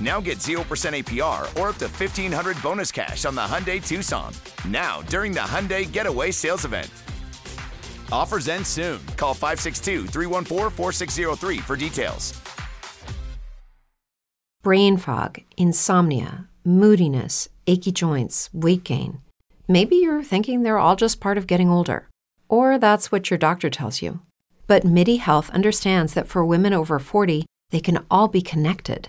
Now get 0% APR or up to $1,500 bonus cash on the Hyundai Tucson. Now, during the Hyundai Getaway Sales Event. Offers end soon. Call 562-314-4603 for details. Brain fog, insomnia, moodiness, achy joints, weight gain. Maybe you're thinking they're all just part of getting older. Or that's what your doctor tells you. But Midi Health understands that for women over 40, they can all be connected.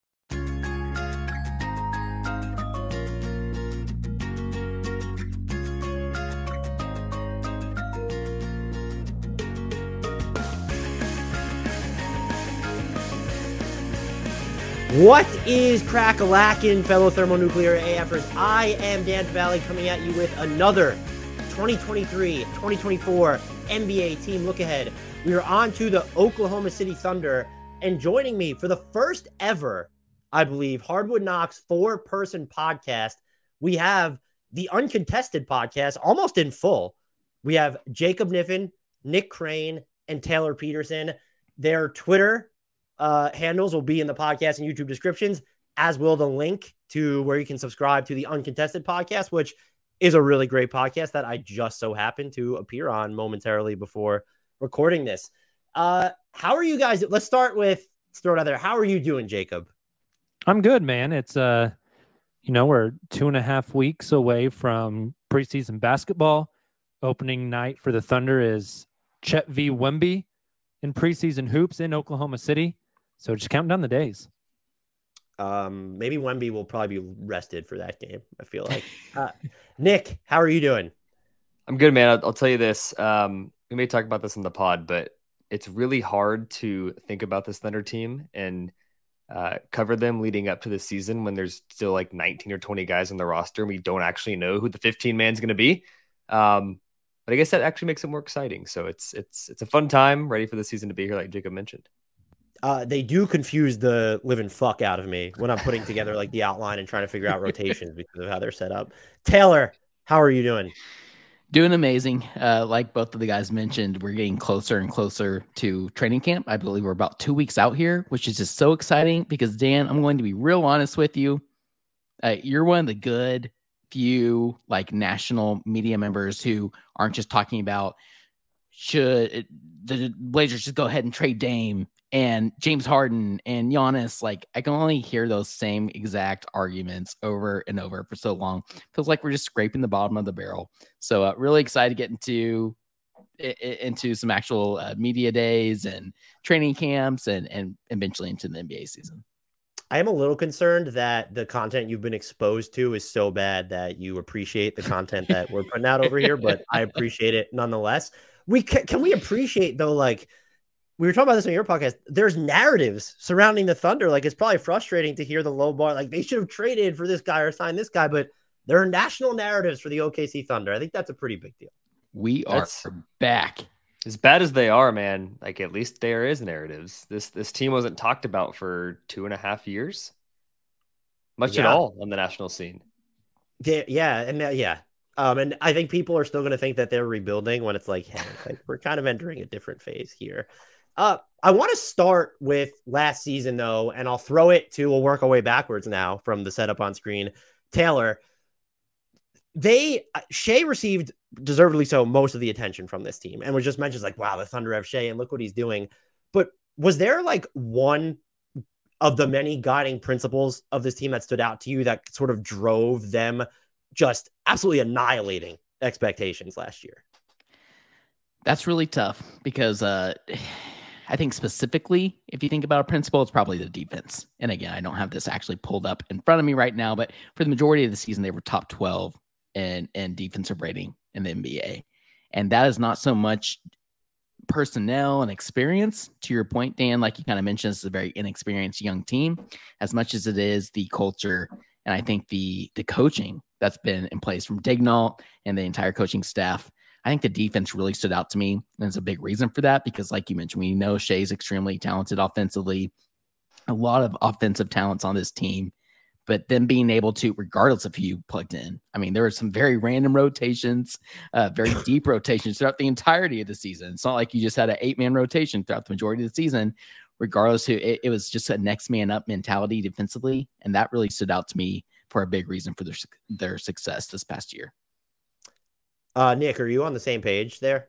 What is crack-a-lackin', fellow thermonuclear AFers? I am Dan Travalli coming at you with another 2023-2024 NBA team look ahead. We are on to the Oklahoma City Thunder, and joining me for the first ever, I believe, Hardwood Knox four-person podcast, we have the uncontested podcast, almost in full. We have Jacob Kniffen, Nick Crane, and Taylor Peterson. Their Twitter handles will be in the podcast and YouTube descriptions, as will the link to where you can subscribe to the Uncontested podcast, which is a really great podcast that I just so happened to appear on momentarily before recording this. How are you guys? Let's throw it out there. How are you doing, Jacob? I'm good, man. It's, we're 2.5 weeks away from preseason basketball. Opening night for the Thunder is Chet v. Wemby in preseason hoops in Oklahoma City. So just counting down the days. Maybe Wemby will probably be rested for that game, I feel like. Nick, how are you doing? I'm good, man. I'll tell you this. We may talk about this in the pod, but it's really hard to think about this Thunder team and cover them leading up to the season when there's still like 19 or 20 guys on the roster and we don't actually know who the 15-man is going to be. But I guess that actually makes it more exciting. So it's a fun time, ready for the season to be here, like Jacob mentioned. They do confuse the living fuck out of me when I'm putting together like the outline and trying to figure out rotations because of how they're set up. Taylor, how are you doing? Doing amazing. Like both of the guys mentioned, we're getting closer and closer to training camp. I believe we're about 2 weeks out here, which is just so exciting because, Dan, I'm going to be real honest with you. You're one of the good few like national media members who aren't just talking about should the Blazers just go ahead and trade Dame and James Harden and Giannis. Like, I can only hear those same exact arguments over and over for so long. Feels like we're just scraping the bottom of the barrel. So really excited to get into some actual media days and training camps and eventually into the NBA season. I am a little concerned that the content you've been exposed to is so bad that you appreciate the content that we're putting out over here, but I appreciate it nonetheless. We can we appreciate, though, like, we were talking about this on your podcast. There's narratives surrounding the Thunder. Like, it's probably frustrating to hear the low bar. Like, they should have traded for this guy or signed this guy. But there are national narratives for the OKC Thunder. I think that's a pretty big deal. We are back As bad as they are, man, like at least there is narratives. This team wasn't talked about for 2.5 years, much at all on the national scene. And I think people are still going to think that they're rebuilding when it's like, hey, like we're kind of entering a different phase here. I want to start with last season though, and I'll throw it to, we'll work our way backwards now from the setup on screen. Taylor, Shai received deservedly so most of the attention from this team, and was just mentioned like, wow, the Thunder have Shai and look what he's doing. But was there like one of the many guiding principles of this team that stood out to you that sort of drove them just absolutely annihilating expectations last year? That's really tough because I think specifically, if you think about a principle, it's probably the defense. And again, I don't have this actually pulled up in front of me right now, but for the majority of the season, they were top 12 in defensive rating in the NBA. And that is not so much personnel and experience, to your point, Dan, like you kind of mentioned, it's a very inexperienced young team, as much as it is the culture. And I think the coaching that's been in place from Daigneault and the entire coaching staff. I think the defense really stood out to me, and it's a big reason for that because, like you mentioned, we know Shai's extremely talented offensively, a lot of offensive talents on this team, but then being able to, regardless of who you plugged in, I mean, there were some very random rotations, very deep rotations throughout the entirety of the season. It's not like you just had an 8-man rotation throughout the majority of the season. Regardless who, it was just a next man up mentality defensively, and that really stood out to me for a big reason for their success this past year. Nick, are you on the same page there?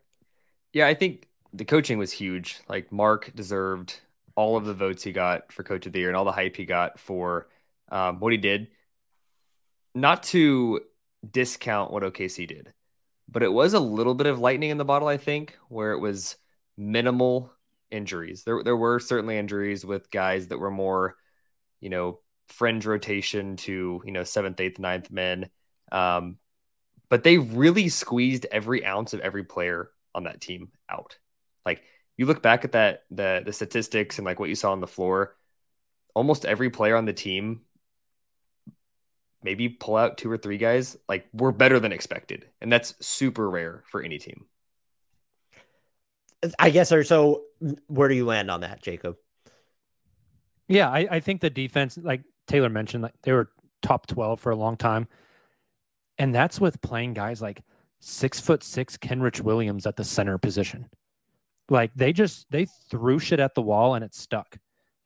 Yeah, I think the coaching was huge. Like Mark deserved all of the votes he got for Coach of the Year and all the hype he got for what he did. Not to discount what OKC did, but it was a little bit of lightning in the bottle, I think, where it was minimal injuries. There were certainly injuries with guys that were more, you know, fringe rotation to, you know, 7th, 8th, 9th men. But they really squeezed every ounce of every player on that team out. Like you look back at that, the statistics and like what you saw on the floor, almost every player on the team, maybe pull out 2 or 3 guys, like were better than expected. And that's super rare for any team. I guess, or so where do you land on that, Jacob? Yeah, I think the defense, like Taylor mentioned, like they were top 12 for a long time. And that's with playing guys like 6'6" Kenrich Williams at the center position. Like they threw shit at the wall and it stuck.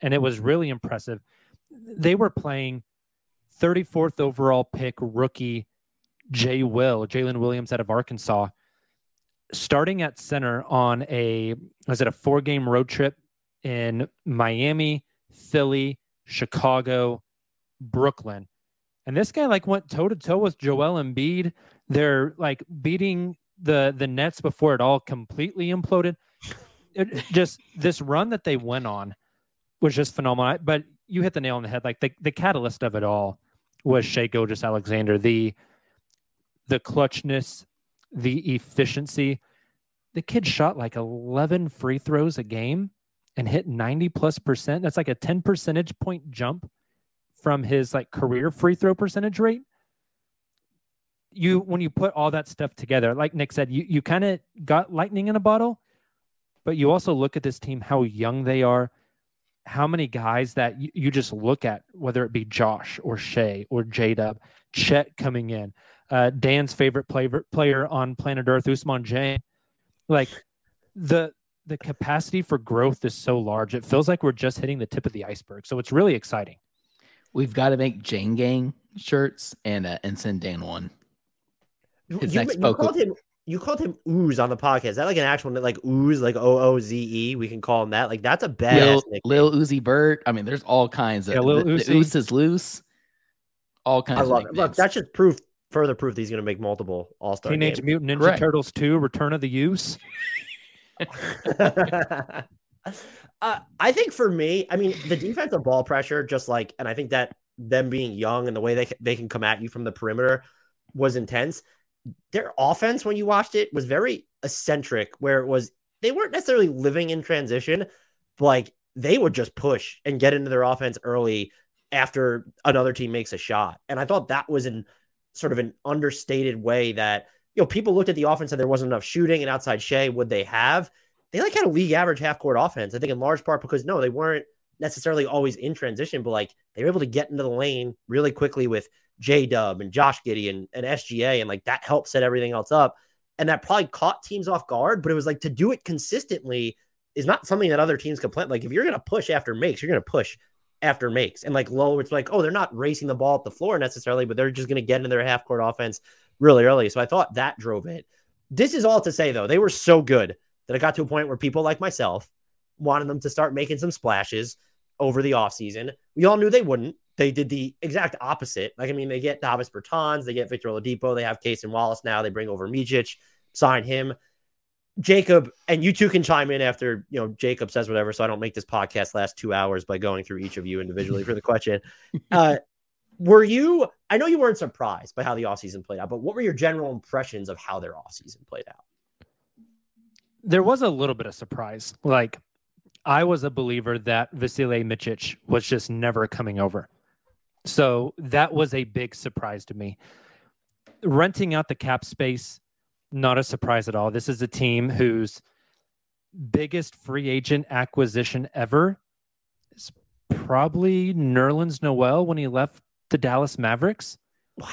And it was really impressive. They were playing 34th overall pick rookie Jalen Williams out of Arkansas, starting at center on a 4-game road trip in Miami, Philly, Chicago, Brooklyn. And this guy like went toe to toe with Joel Embiid. They're like beating the Nets before it all completely imploded. Just this run that they went on was just phenomenal. But you hit the nail on the head. Like the catalyst of it all was Shai Gilgeous-Alexander. The clutchness, the efficiency. The kid shot like 11 free throws a game and hit 90+%. That's like a 10 percentage point jump from his like career free throw percentage rate. When you put all that stuff together, like Nick said, you kind of got lightning in a bottle, but you also look at this team, how young they are, how many guys that you just look at, whether it be Josh or Shai or J-Dub, Chet coming in, Dan's favorite player on planet Earth, Ousmane Dieng. Like the capacity for growth is so large. It feels like we're just hitting the tip of the iceberg. So it's really exciting. We've got to make Jane Gang shirts and send Dan one. You called him Ooze on the podcast. Is that like an actual like Ooze, like OOZE? We can call him that. Like that's a badass nickname. Lil Uzi Vert. I mean, there's all kinds of the Ooze is loose. All kinds. I love it. Look, that's just further proof that he's going to make multiple All-Star Teenage games. Mutant Ninja Turtles 2: Return of the Use. I think for me, I mean, the defensive ball pressure, just like, and I think that them being young and the way they can come at you from the perimeter was intense. Their offense, when you watched it, was very eccentric, where it was, they weren't necessarily living in transition, but like they would just push and get into their offense early after another team makes a shot. And I thought that was an understated way that you know, people looked at the offense and there wasn't enough shooting and outside Shai, would they have? They like had a league average half court offense. I think in large part because no, they weren't necessarily always in transition, but like they were able to get into the lane really quickly with J-Dub and Josh Giddey and SGA. And like that helped set everything else up. And that probably caught teams off guard, but it was like to do it consistently is not something that other teams complain. Like if you're going to push after makes, you're going to push after makes and like low. It's like, oh, they're not racing the ball up the floor necessarily, but they're just going to get into their half court offense really early. So I thought that drove it. This is all to say though, they were so good that it got to a point where people like myself wanted them to start making some splashes over the offseason. We all knew they wouldn't. They did the exact opposite. Like, I mean, they get Davis Bertans, they get Victor Oladipo, they have Cason Wallace now, they bring over Micic, sign him. Jacob, and you two can chime in after, you know, Jacob says whatever, so I don't make this podcast last 2 hours by going through each of you individually for the question. I know you weren't surprised by how the offseason played out, but what were your general impressions of how their offseason played out? There was a little bit of surprise. Like, I was a believer that Vasilije Micic was just never coming over. So that was a big surprise to me. Renting out the cap space, not a surprise at all. This is a team whose biggest free agent acquisition ever is probably Nerlens Noel when he left the Dallas Mavericks. Wow.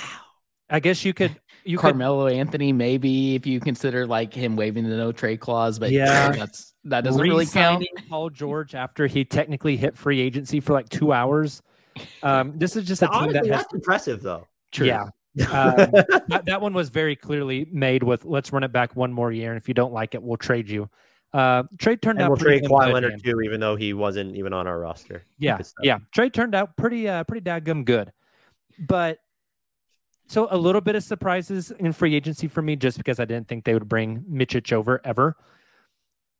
I guess you could... Carmelo Anthony, maybe, if you consider like him waiving the no trade clause, but yeah, that doesn't really count. Paul George after he technically hit free agency for like 2 hours. This is just a team that's impressive though. True. Yeah. That one was very clearly made with let's run it back one more year. And if you don't like it, we'll trade you. Trade turned out. We'll trade Kawhi Leonard too, even though he wasn't even on our roster. Yeah. Yeah. Trade turned out pretty daggum good, but so a little bit of surprises in free agency for me, just because I didn't think they would bring Micic over ever.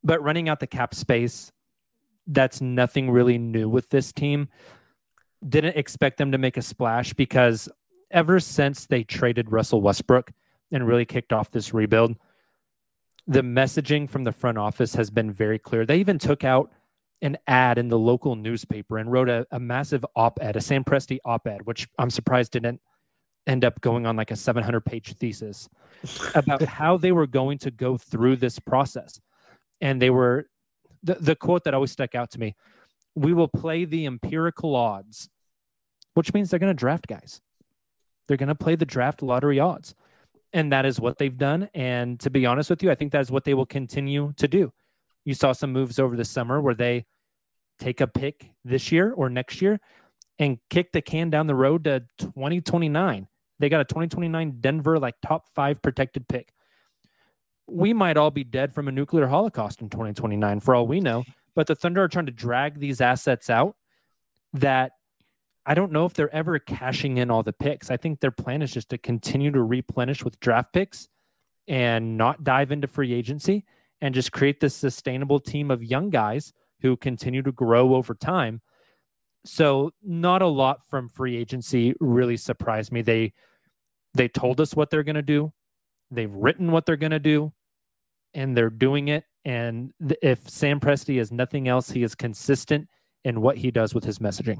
But running out the cap space, that's nothing really new with this team. Didn't expect them to make a splash because ever since they traded Russell Westbrook and really kicked off this rebuild, the messaging from the front office has been very clear. They even took out an ad in the local newspaper and wrote a massive op-ed, a Sam Presti op-ed, which I'm surprised didn't end up going on like a 700-page thesis about how they were going to go through this process. And they were, the quote that always stuck out to me, we will play the empirical odds, which means they're going to draft guys. They're going to play the draft lottery odds. And that is what they've done. And to be honest with you, I think that is what they will continue to do. You saw some moves over the summer where they take a pick this year or next year and kick the can down the road to 2029. They got a 2029 Denver, like top 5 protected pick. We might all be dead from a nuclear holocaust in 2029 for all we know, but the Thunder are trying to drag these assets out that I don't know if they're ever cashing in all the picks. I think their plan is just to continue to replenish with draft picks and not dive into free agency and just create this sustainable team of young guys who continue to grow over time. So not a lot from free agency really surprised me. They told us what they're going to do. They've written what they're going to do, and they're doing it. And if Sam Presti is nothing else, he is consistent in what he does with his messaging.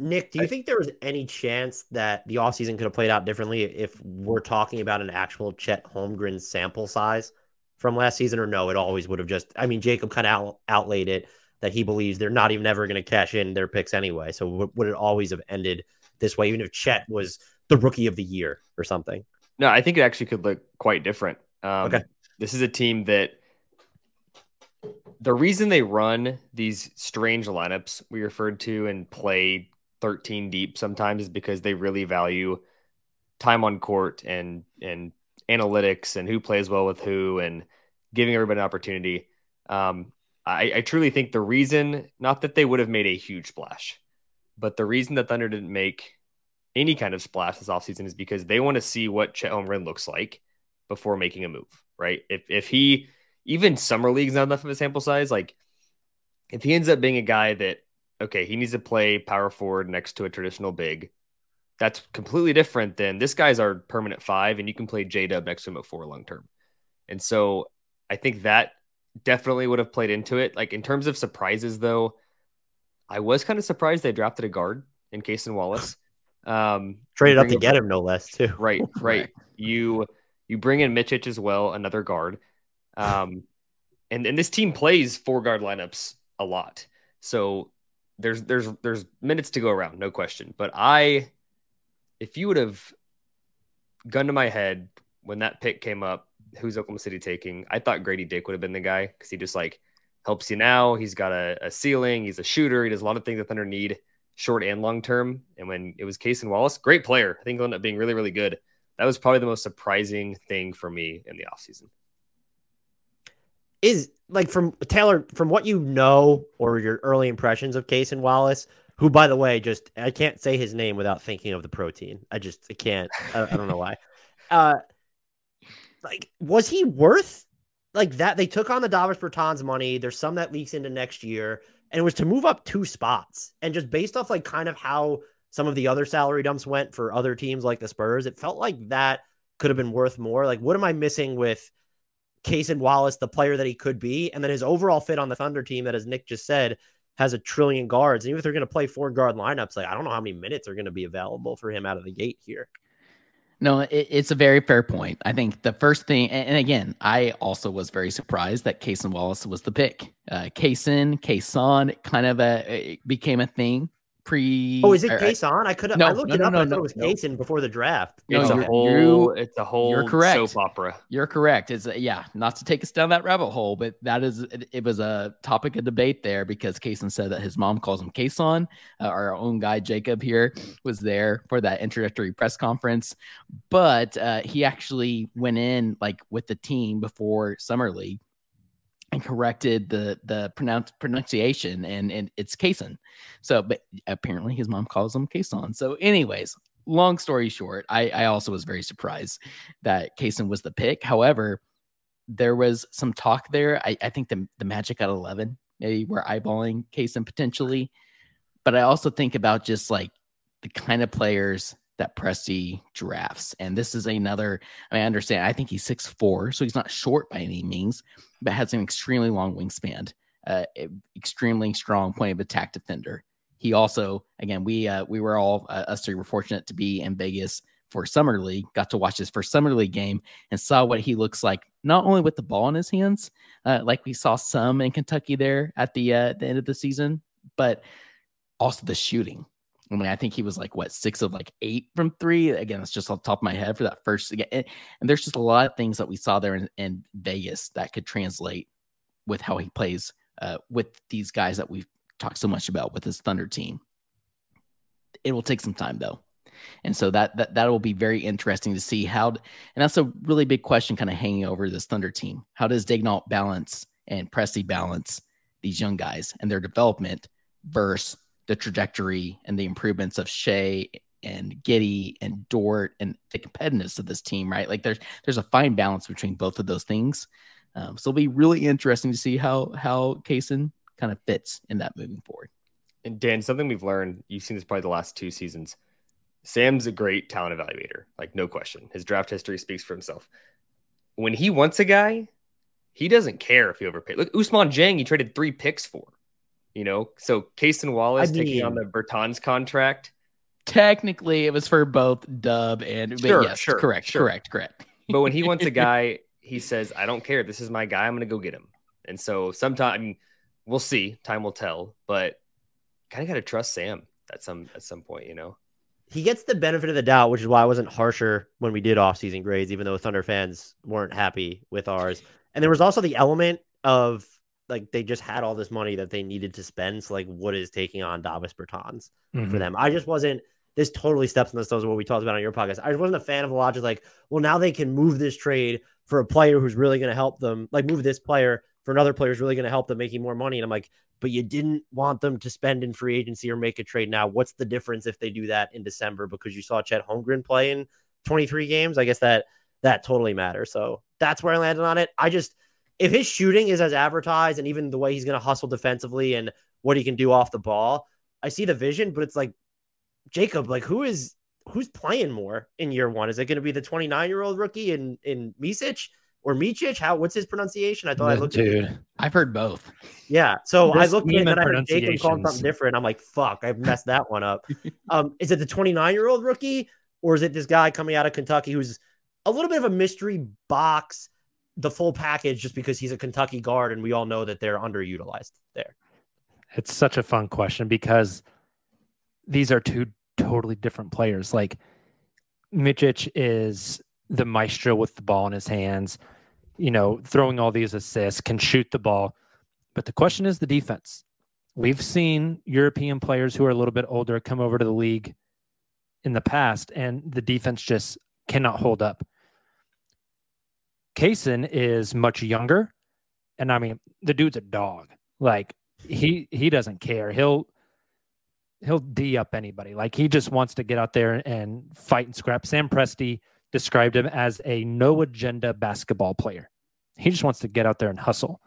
Nick, do you think there was any chance that the offseason could have played out differently if we're talking about an actual Chet Holmgren sample size from last season, or no, it always would have just, I mean, Jacob kind of outlaid it that he believes they're not even ever going to cash in their picks anyway. So would it always have ended this way, even if Chet was the rookie of the year or something? No, I think it actually could look quite different. Okay. This is a team that, the reason they run these strange lineups we referred to and play 13 deep sometimes is because they really value time on court and analytics and who plays well with who and giving everybody an opportunity. I truly think the reason, not that they would have made a huge splash, but the reason that Thunder didn't make any kind of splash this offseason is because they want to see what Chet Holmgren looks like before making a move, right? If he, even summer league's not enough of a sample size. Like, if he ends up being a guy that, okay, he needs to play power forward next to a traditional big, that's completely different than this guy's our permanent five, and you can play J-Dub next to him at four long term. And so I think that definitely would have played into it. Like, in terms of surprises, though, I was kind of surprised they drafted a guard in Cason Wallace. Traded up to get him, no less, too. Right. You bring in Micic as well, another guard. And this team plays four guard lineups a lot. So there's minutes to go around, no question. But if you would have gunned to my head when that pick came up, who's Oklahoma City taking? I thought Grady Dick would have been the guy, because he just like helps you now. He's got a ceiling. He's a shooter. He does a lot of things that Thunder need short and long term. And when it was Cason Wallace, great player, I think he'll end up being really, really good. That was probably the most surprising thing for me in the offseason. Is like, from Taylor, from what you know or your early impressions of Cason Wallace, who, by the way, just, I can't say his name without thinking of the protein. I can't. I don't know why. Was he worth like that? They took on the Davis Bertans money. There's some that leaks into next year, and it was to move up two spots. And just based off like kind of how some of the other salary dumps went for other teams like the Spurs, it felt like that could have been worth more. Like, what am I missing with Cason Wallace, the player that he could be, and then his overall fit on the Thunder team that, as Nick just said, has a trillion guards? And even if they're going to play four guard lineups, like, I don't know how many minutes are going to be available for him out of the gate here. No, it's a very fair point. I think the first thing, and again, I also was very surprised that Cason Wallace was the pick. Cason kind of became a thing. Is it Cason? I looked it up, and I thought it was Cason before the draft. It's a whole soap opera. You're correct. Not to take us down that rabbit hole, but it was a topic of debate there, because Cason said that his mom calls him Cason. Our own guy Jacob here was there for that introductory press conference, but he actually went in like with the team before summer league and corrected the pronunciation, and it's Cason. So, but apparently his mom calls him Cason. So anyways, long story short, I also was very surprised that Cason was the pick. However, there was some talk there. I think the Magic at 11, maybe we're eyeballing Cason potentially. But I also think about just like the kind of players that Presti drafts. And this is another, I understand, I think he's 6'4", so he's not short by any means, but has an extremely long wingspan, extremely strong point of attack defender. He also, again, we were all, us three were fortunate to be in Vegas for Summer League, got to watch his first Summer League game and saw what he looks like, not only with the ball in his hands, like we saw some in Kentucky there at the end of the season, but also the shooting. I mean, I think he was like, 6 of 8 from three. Again, it's just off the top of my head for that first. And there's just a lot of things that we saw there in Vegas that could translate with how he plays with these guys that we've talked so much about with his Thunder team. It will take some time, though. And so that will be very interesting to see how, and that's a really big question kind of hanging over this Thunder team. How does Daigneault balance and Presti balance these young guys and their development versus the trajectory and the improvements of Shai and Giddey and Dort and the competitiveness of this team, right? Like there's a fine balance between both of those things. So it'll be really interesting to see how Cason kind of fits in that moving forward. And Dan, something we've learned, you've seen this probably the last two seasons. Sam's a great talent evaluator, like no question. His draft history speaks for himself. When he wants a guy, he doesn't care if he overpaid. Look, Ousmane Dieng, he traded 3 picks for. You know, so Cason Wallace taking on the Bertans contract. Technically, it was for both Dub and correct. But when he wants a guy, he says, "I don't care. This is my guy. I'm going to go get him." And so, sometime we'll see. Time will tell. But kind of got to trust Sam at some point, you know. He gets the benefit of the doubt, which is why I wasn't harsher when we did off-season grades, even though Thunder fans weren't happy with ours. And there was also the element of like they just had all this money that they needed to spend. So like, what is taking on Davis Bertans for them? I just wasn't. This totally steps on the toes of what we talked about on your podcast. I just wasn't a fan of the logic. Like, well, now they can move this trade for a player who's really going to help them. Like, move this player for another player who's really going to help them making more money. And I'm like, but you didn't want them to spend in free agency or make a trade now. What's the difference if they do that in December? Because you saw Chet Holmgren play in 23 games. I guess that totally matters. So that's where I landed on it. I just, if his shooting is as advertised and even the way he's going to hustle defensively and what he can do off the ball, I see the vision, but it's like, Jacob, like who's playing more in year one? Is it going to be the 29-year-old rookie in Micic? Or Micic, what's his pronunciation? I thought I looked at it. I've heard both. Yeah. So I looked at it and I heard Jacob call something different. I'm like, fuck, I've messed that one up. Is it the 29-year-old rookie? Or is it this guy coming out of Kentucky who's a little bit of a mystery box, the full package, just because he's a Kentucky guard and we all know that they're underutilized there? It's such a fun question because these are two totally different players. Like Micic is the maestro with the ball in his hands, you know, throwing all these assists, can shoot the ball. But the question is the defense. We've seen European players who are a little bit older come over to the league in the past, and the defense just cannot hold up. Cason is much younger, and I mean, the dude's a dog. Like, he doesn't care. He'll D up anybody. Like, he just wants to get out there and fight and scrap. Sam Presti described him as a no-agenda basketball player. He just wants to get out there and hustle.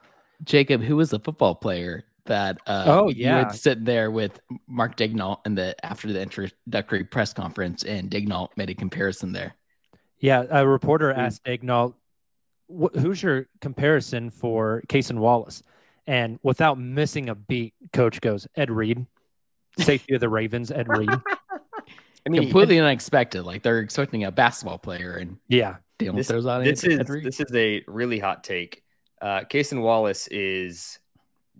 Jacob, who was the football player that you would sit there with Mark Daigneault after the introductory press conference, and Daigneault made a comparison there? Yeah, a reporter asked Daigneault, who's your comparison for Cason Wallace? And without missing a beat, Coach goes, Ed Reed. Safety of the Ravens, Ed Reed. I mean, completely unexpected. Like, they're expecting a basketball player, and this is a really hot take. Cason Wallace is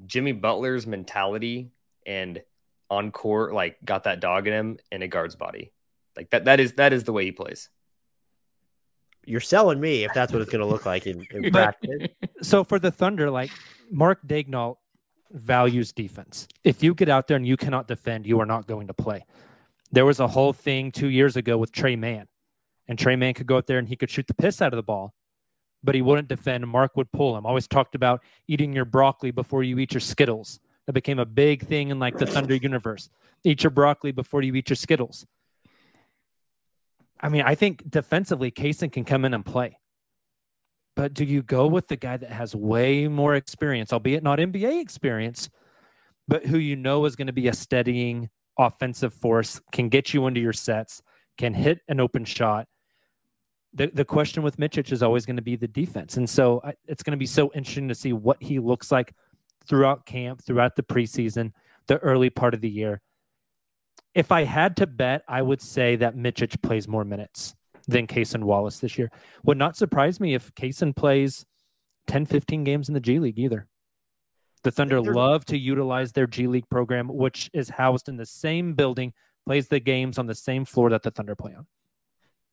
Jimmy Butler's mentality and on court, like got that dog in him and a guard's body. Like that is the way he plays. You're selling me if that's what it's going to look like in practice. So for the Thunder, like Mark Daigneault values defense. If you get out there and you cannot defend, you are not going to play. There was a whole thing 2 years ago with Trey Mann, and Trey Mann could go out there and he could shoot the piss out of the ball, but he wouldn't defend. Mark would pull him. Always talked about eating your broccoli before you eat your Skittles. That became a big thing in like the Thunder universe. Eat your broccoli before you eat your Skittles. I mean, I think defensively, Cason can come in and play, but do you go with the guy that has way more experience, albeit not NBA experience, but who you know is going to be a steadying offensive force, can get you into your sets, can hit an open shot? The question with Micic is always going to be the defense. And so it's going to be so interesting to see what he looks like throughout camp, throughout the preseason, the early part of the year. If I had to bet, I would say that Micic plays more minutes than Cason Wallace this year. Would not surprise me if Cason plays 10, 15 games in the G League either. The Thunder love to utilize their G League program, which is housed in the same building, plays the games on the same floor that the Thunder play on.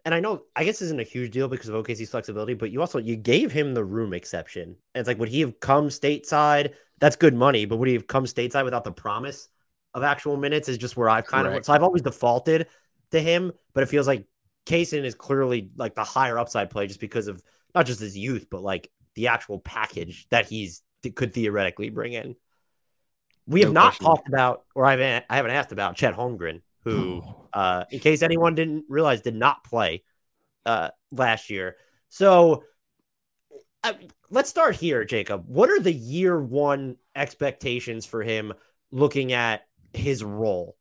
And I know, I guess this isn't a huge deal because of OKC's flexibility, but you gave him the room exception. And it's like, would he have come stateside? That's good money, but would he have come stateside without the promise of actual minutes is just where I've kind of... So I've always defaulted to him, but it feels like Cason is clearly like the higher upside play just because of not just his youth, but like the actual package that could theoretically bring in. We have not talked about, or I haven't asked about Chet Holmgren, who, in case anyone didn't realize, did not play last year. So let's start here, Jacob. What are the year one expectations for him looking at his role?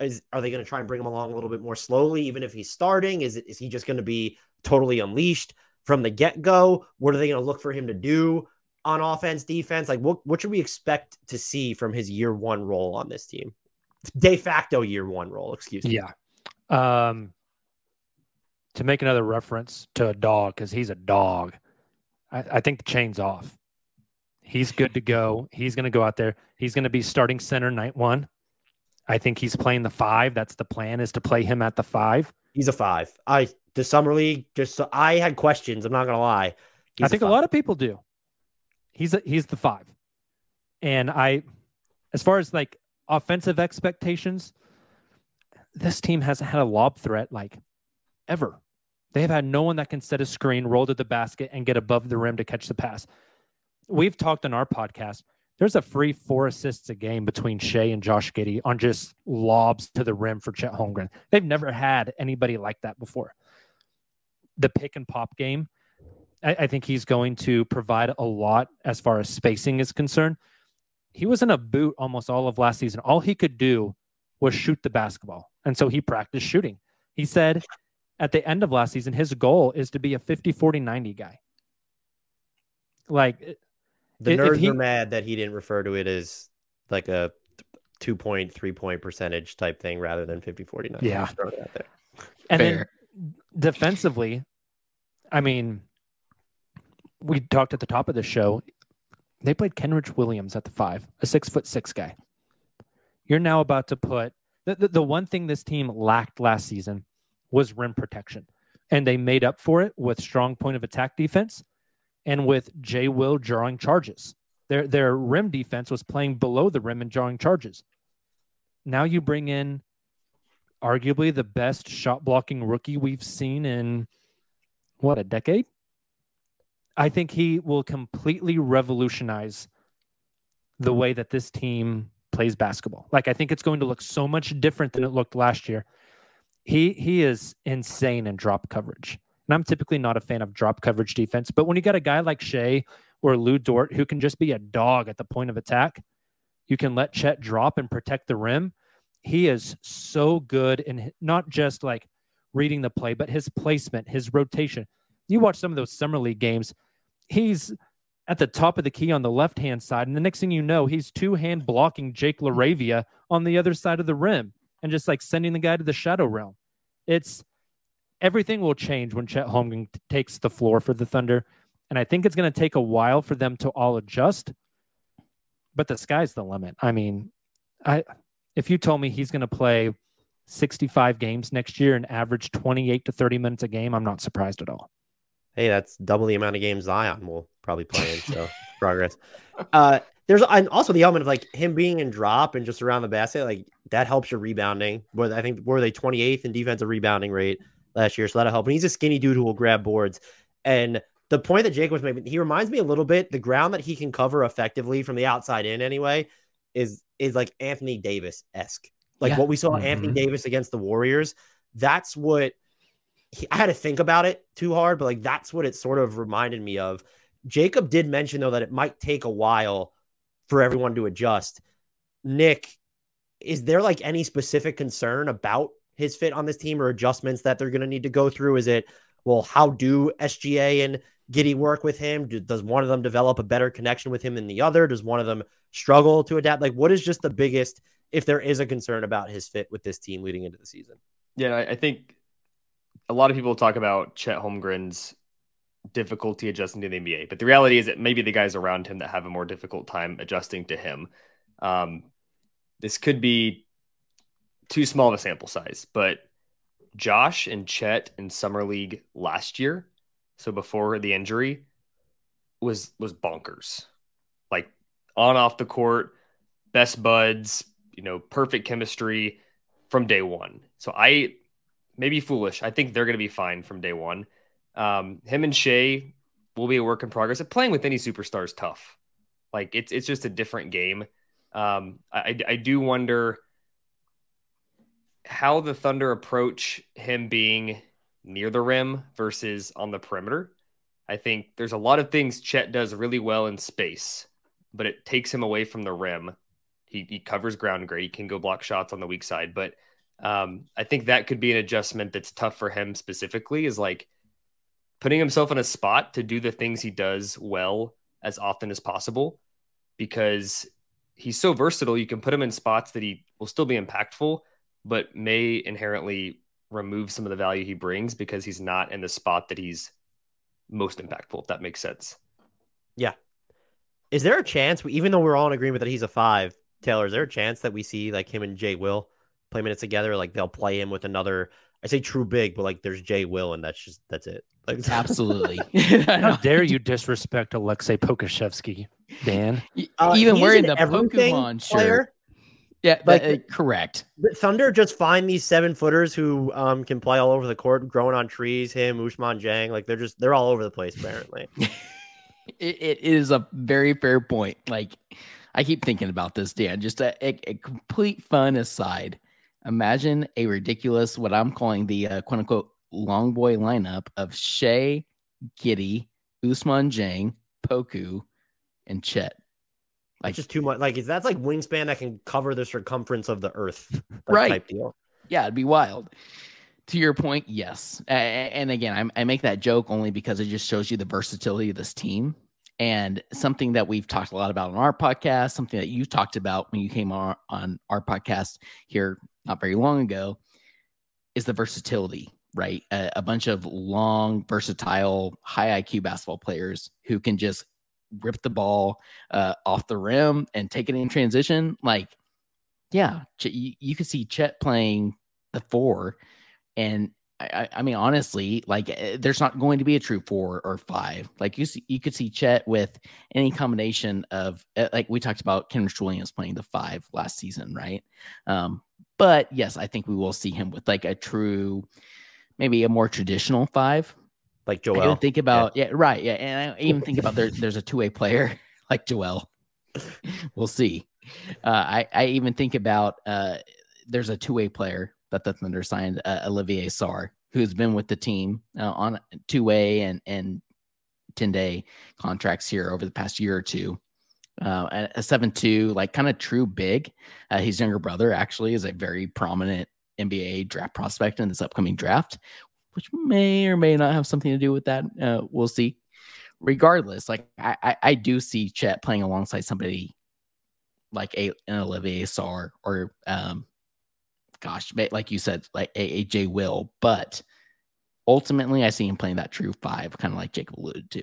Are they going to try and bring him along a little bit more slowly, even if he's starting? Is he just going to be totally unleashed from the get-go? What are they going to look for him to do on offense, defense? Like what should we expect to see from his year one role on this team? De facto year one role, excuse me. Yeah. To make another reference to a dog, because he's a dog, I think the chain's off. He's good to go. He's going to go out there. He's going to be starting center night one. I think he's playing the five. That's the plan, is to play him at the five. He's a five. The summer league, I had questions. I'm not going to lie. I think a lot of people do. He's the five. And as far as like offensive expectations, this team hasn't had a lob threat like ever. They have had no one that can set a screen, roll to the basket, and get above the rim to catch the pass. We've talked on our podcast. There's a free 4 assists a game between Shai and Josh Giddey on just lobs to the rim for Chet Holmgren. They've never had anybody like that before. The pick and pop game, I think he's going to provide a lot as far as spacing is concerned. He was in a boot almost all of last season. All he could do was shoot the basketball. And so he practiced shooting. He said at the end of last season, his goal is to be a 50-40-90 guy. Like, the nerds are mad that he didn't refer to it as like a 2-point, 3-point percentage type thing rather than 50-40-90. Yeah. And fair. Then defensively, I mean, we talked at the top of the show. They played Kenrich Williams at the five, a 6'6" guy. You're now about to put the one thing this team lacked last season was rim protection. And they made up for it with strong point of attack defense and with J. Will drawing charges. Their rim defense was playing below the rim and drawing charges. Now you bring in arguably the best shot blocking rookie we've seen in what, a decade? I think he will completely revolutionize the way that this team plays basketball. Like, I think it's going to look so much different than it looked last year. He is insane in drop coverage. And I'm typically not a fan of drop coverage defense, but when you got a guy like Shai or Lou Dort, who can just be a dog at the point of attack, you can let Chet drop and protect the rim. He is so good in not just like reading the play, but his placement, his rotation. You watch some of those summer league games, he's at the top of the key on the left-hand side, and the next thing you know, he's two-hand blocking Jake LaRavia on the other side of the rim and just like sending the guy to the shadow realm. It's everything will change when Chet Holmgren takes the floor for the Thunder, and I think it's going to take a while for them to all adjust, but the sky's the limit. I mean, if you told me he's going to play 65 games next year and average 28 to 30 minutes a game, I'm not surprised at all. Hey, that's double the amount of games Zion will probably play in, so progress. There's also the element of like him being in drop and just around the basket, like that helps your rebounding. But I think were they 28th in defensive rebounding rate last year, so that'll help. And he's a skinny dude who will grab boards. And the point that Jake was making, he reminds me a little bit, the ground that he can cover effectively from the outside in anyway is like Anthony Davis-esque. Like what we saw Anthony Davis against the Warriors, that's what I had to think about it too hard, but like that's what it sort of reminded me of. Jacob did mention, though, that it might take a while for everyone to adjust. Nick, is there like any specific concern about his fit on this team or adjustments that they're going to need to go through? Is it, well, how do SGA and Giddey work with him? Does one of them develop a better connection with him than the other? Does one of them struggle to adapt? Like, what is just the biggest, if there is a concern about his fit with this team leading into the season? Yeah, I think a lot of people talk about Chet Holmgren's difficulty adjusting to the NBA, but the reality is that maybe the guys around him that have a more difficult time adjusting to him. This could be too small of a sample size, but Josh and Chet in summer league last year, so before the injury, was bonkers. Like on off the court, best buds, perfect chemistry. from day one. So I may be foolish. I think they're going to be fine from day one. Him and Shai will be a work in progress. Playing with any superstar is tough. Like it's just a different game. I do wonder how the Thunder approach him being near the rim versus on the perimeter. I think there's a lot of things Chet does really well in space, but it takes him away from the rim. He covers ground great. He can go block shots on the weak side, but I think that could be an adjustment that's tough for him specifically, is like putting himself in a spot to do the things he does well as often as possible, because he's so versatile. You can put him in spots that he will still be impactful, but may inherently remove some of the value he brings because he's not in the spot that he's most impactful, if that makes sense. Yeah. Is there a chance, even though we're all in agreement that he's a five, Taylor, is there a chance that we see like him and Jay Will play minutes together? Like they'll play him with another, I say true big, but like there's Jay Will and that's it. Like absolutely. How dare you disrespect Aleksej Pokusevski, Dan? Even wearing the Pokemon shirt. Yeah, like correct. Thunder just find these 7-footers who can play all over the court, growing on trees. Him, Ousmane Dieng, like they're all over the place. Apparently, it is a very fair point. Like I keep thinking about this, Dan. Just a complete fun aside. Imagine a ridiculous, what I'm calling the quote unquote long boy lineup of Shai, Giddey, Ousmane Dieng, Poku, and Chet. Like, just too much. Like that's like wingspan that can cover the circumference of the earth, like, right? Type deal. Yeah, it'd be wild. To your point, yes. And again, I make that joke only because it just shows you the versatility of this team, and something that we've talked a lot about on our podcast, something that you talked about when you came on our podcast here not very long ago, is the versatility. Right, a bunch of long, versatile, high IQ basketball players who can just rip the ball off the rim and take it in transition. Like, yeah, you could see Chet playing the four. And I mean, honestly, like there's not going to be a true four or five. Like you could see Chet with any combination of, like we talked about Kenrich Williams playing the five last season. Right. But yes, I think we will see him with like a true, maybe a more traditional five. Like Joel. I don't think about, yeah, right. Yeah. And I even think about there's a two-way player like Joel. We'll see. I even think about there's a two-way player that the Thunder signed, Olivier Sarr, who's been with the team on two-way and 10-day contracts here over the past year or two. A 7'2", like kind of true big. His younger brother actually is a very prominent NBA draft prospect in this upcoming draft, which may or may not have something to do with that. We'll see. Regardless, like I do see Chet playing alongside somebody like an Olivier Sarr or, gosh, like you said, like Jay Will. But ultimately, I see him playing that true five, kind of like Jacob alluded to.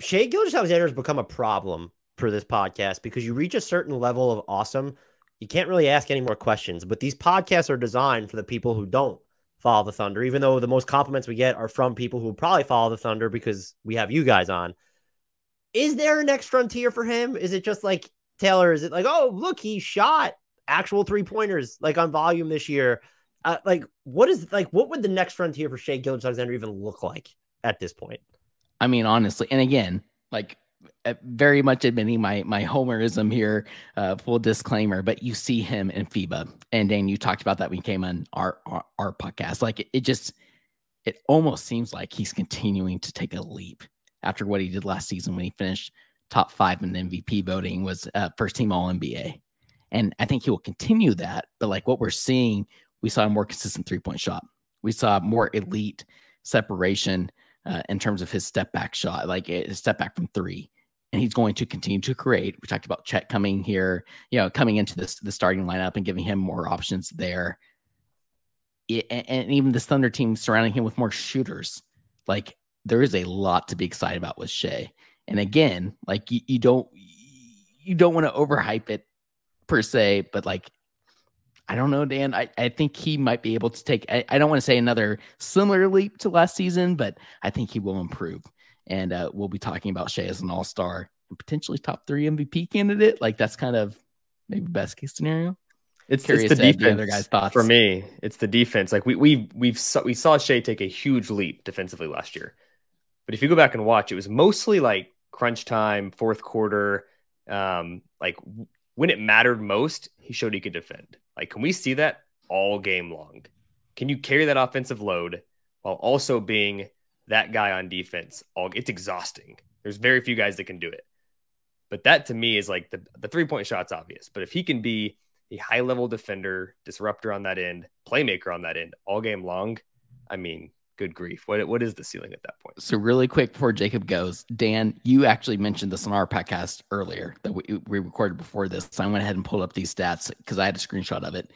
Shai Gilgeous-Alexander has become a problem for this podcast because you reach a certain level of awesome. You can't really ask any more questions, but these podcasts are designed for the people who don't follow the Thunder, even though the most compliments we get are from people who probably follow the Thunder because we have you guys on. Is there a next frontier for him? Is it just like Taylor? Is it like, oh, look, he shot actual 3-pointers like on volume this year? What would the next frontier for Shai Gilgeous-Alexander even look like at this point? I mean, honestly, and again, like very much admitting my homerism here, full disclaimer, but you see him in FIBA, and Dan, you talked about that when you came on our podcast. Like it almost seems like he's continuing to take a leap after what he did last season when he finished top 5 in MVP voting, was first team All NBA, and I think he will continue that. But like what we're seeing, we saw a more consistent 3-point shot, we saw more elite separation. In terms of his step back shot, like his step back from 3, and he's going to continue to create. We talked about Chet coming here, coming into the starting lineup and giving him more options there. And even this Thunder team surrounding him with more shooters. Like there is a lot to be excited about with Shai. And again, like you don't want to overhype it per se, but like, I don't know, Dan. I think he might be able to take, I don't want to say another similar leap to last season, but I think he will improve. And we'll be talking about Shai as an all-star and potentially top 3 MVP candidate. Like that's kind of maybe best case scenario. It's the defense. The other guy's thoughts. For me, it's the defense. Like we saw Shai take a huge leap defensively last year, but if you go back and watch, it was mostly like crunch time, fourth quarter, when it mattered most, he showed he could defend. Like, can we see that all game long? Can you carry that offensive load while also being that guy on defense? It's exhausting. There's very few guys that can do it. But that to me is like the 3-point shot's obvious. But if he can be a high level defender, disruptor on that end, playmaker on that end all game long, I mean, good grief. What is the ceiling at that point? So really quick before Jacob goes, Dan, you actually mentioned this on our podcast earlier that we recorded before this. So I went ahead and pulled up these stats because I had a screenshot of it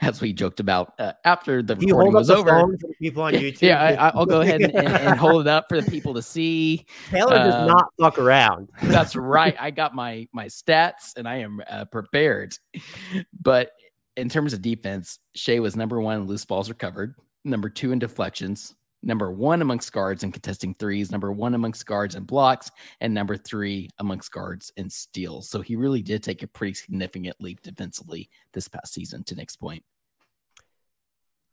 as we joked about after the recording was over. For the people on YouTube. Yeah, I'll go ahead and hold it up for the people to see. Taylor does not fuck around. That's right. I got my stats and I am prepared. But in terms of defense, Shai was number 1 in loose balls recovered, number 2 in deflections, number 1 amongst guards in contesting threes, number 1 amongst guards in blocks, and number 3 amongst guards in steals. So he really did take a pretty significant leap defensively this past season, to Nick's point.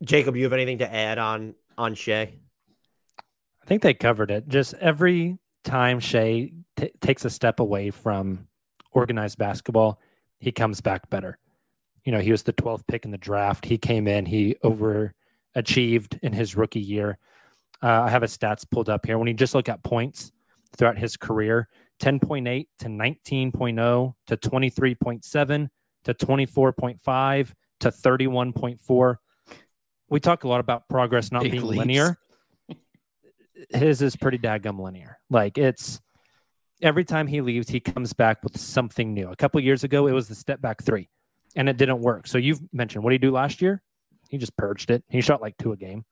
Jacob, do you have anything to add on Shai? I think they covered it. Just every time Shai takes a step away from organized basketball, he comes back better. He was the 12th pick in the draft. He came in, he overachieved in his rookie year. I have his stats pulled up here. When you just look at points throughout his career, 10.8 to 19.0 to 23.7 to 24.5 to 31.4. We talk a lot about progress not being linear. His is pretty daggum linear. Like it's every time he leaves, he comes back with something new. A couple years ago, it was the step back 3, and it didn't work. So you've mentioned, what did he do last year? He just purged it. He shot like 2 a game.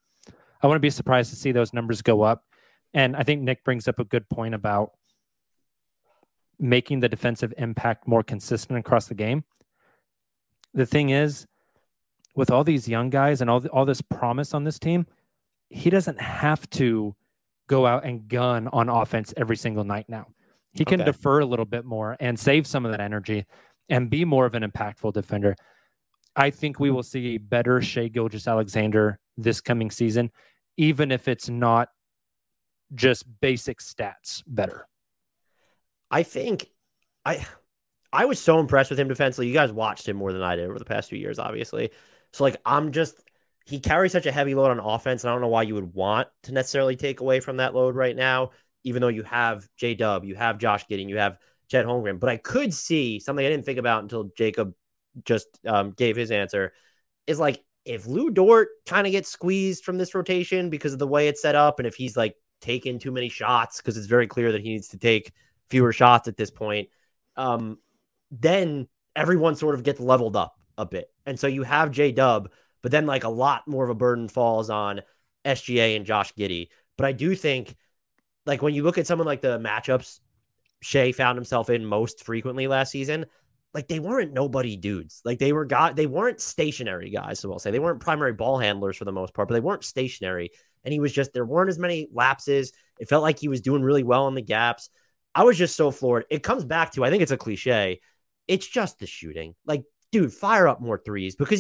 I wouldn't be surprised to see those numbers go up. And I think Nick brings up a good point about making the defensive impact more consistent across the game. The thing is, with all these young guys and all this promise on this team, he doesn't have to go out and gun on offense every single night now. He can defer a little bit more and save some of that energy and be more of an impactful defender. I think we will see a better Shai Gilgeous-Alexander this coming season, even if it's not just basic stats better. I think I was so impressed with him defensively. You guys watched him more than I did over the past few years, obviously. So like, he carries such a heavy load on offense, and I don't know why you would want to necessarily take away from that load right now. even though you have J-Dub, you have Josh Giddey, you have Chet Holmgren. But I could see something I didn't think about until Jacob just gave his answer is like, if Lou Dort kind of gets squeezed from this rotation because of the way it's set up, and if he's like taking too many shots, because it's very clear that he needs to take fewer shots at this point, then everyone sort of gets leveled up a bit. And so you have J-Dub, but then like a lot more of a burden falls on SGA and Josh Giddey. But I do think, like, when you look at someone like the matchups Shai found himself in most frequently last season, like, they weren't nobody dudes. Like, they weren't stationary guys, so I'll say. They weren't primary ball handlers for the most part, but they weren't stationary. And he was just, there weren't as many lapses. It felt like he was doing really well in the gaps. I was just so floored. It comes back to, I think it's a cliche, it's just the shooting. Like, dude, fire up more threes, because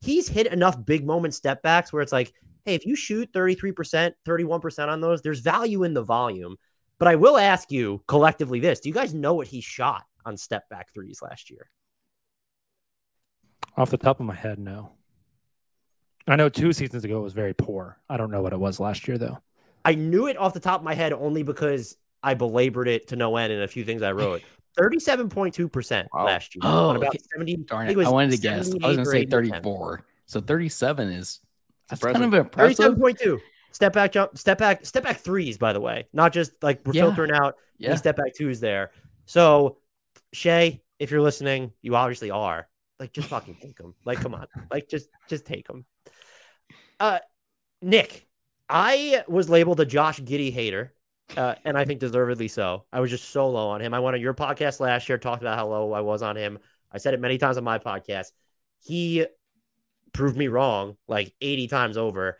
he's hit enough big moment step backs where it's like, hey, if you shoot 33%, 31% on those, there's value in the volume. But I will ask you collectively this. Do you guys know what he shot on step back threes last year? Off the top of my head, no. I know 2 seasons ago it was very poor. I don't know what it was last year, though. I knew it off the top of my head only because I belabored it to no end in a few things I wrote. 37.2% last year. Oh, on about 70. Darn it. I wanted to guess. I was going to say 34. 10. So 37 is kind of impressive. 37.2. Step back jump, step back threes, by the way. Not just like we're filtering out these step back twos there. So, Shai, if you're listening, you obviously are. Like, just fucking take them. Like, come on. Like, just take them. Nick, I was labeled a Josh Giddey hater, and I think deservedly so. I was just so low on him. I went on your podcast last year, talked about how low I was on him. I said it many times on my podcast. He proved me wrong like 80 times over.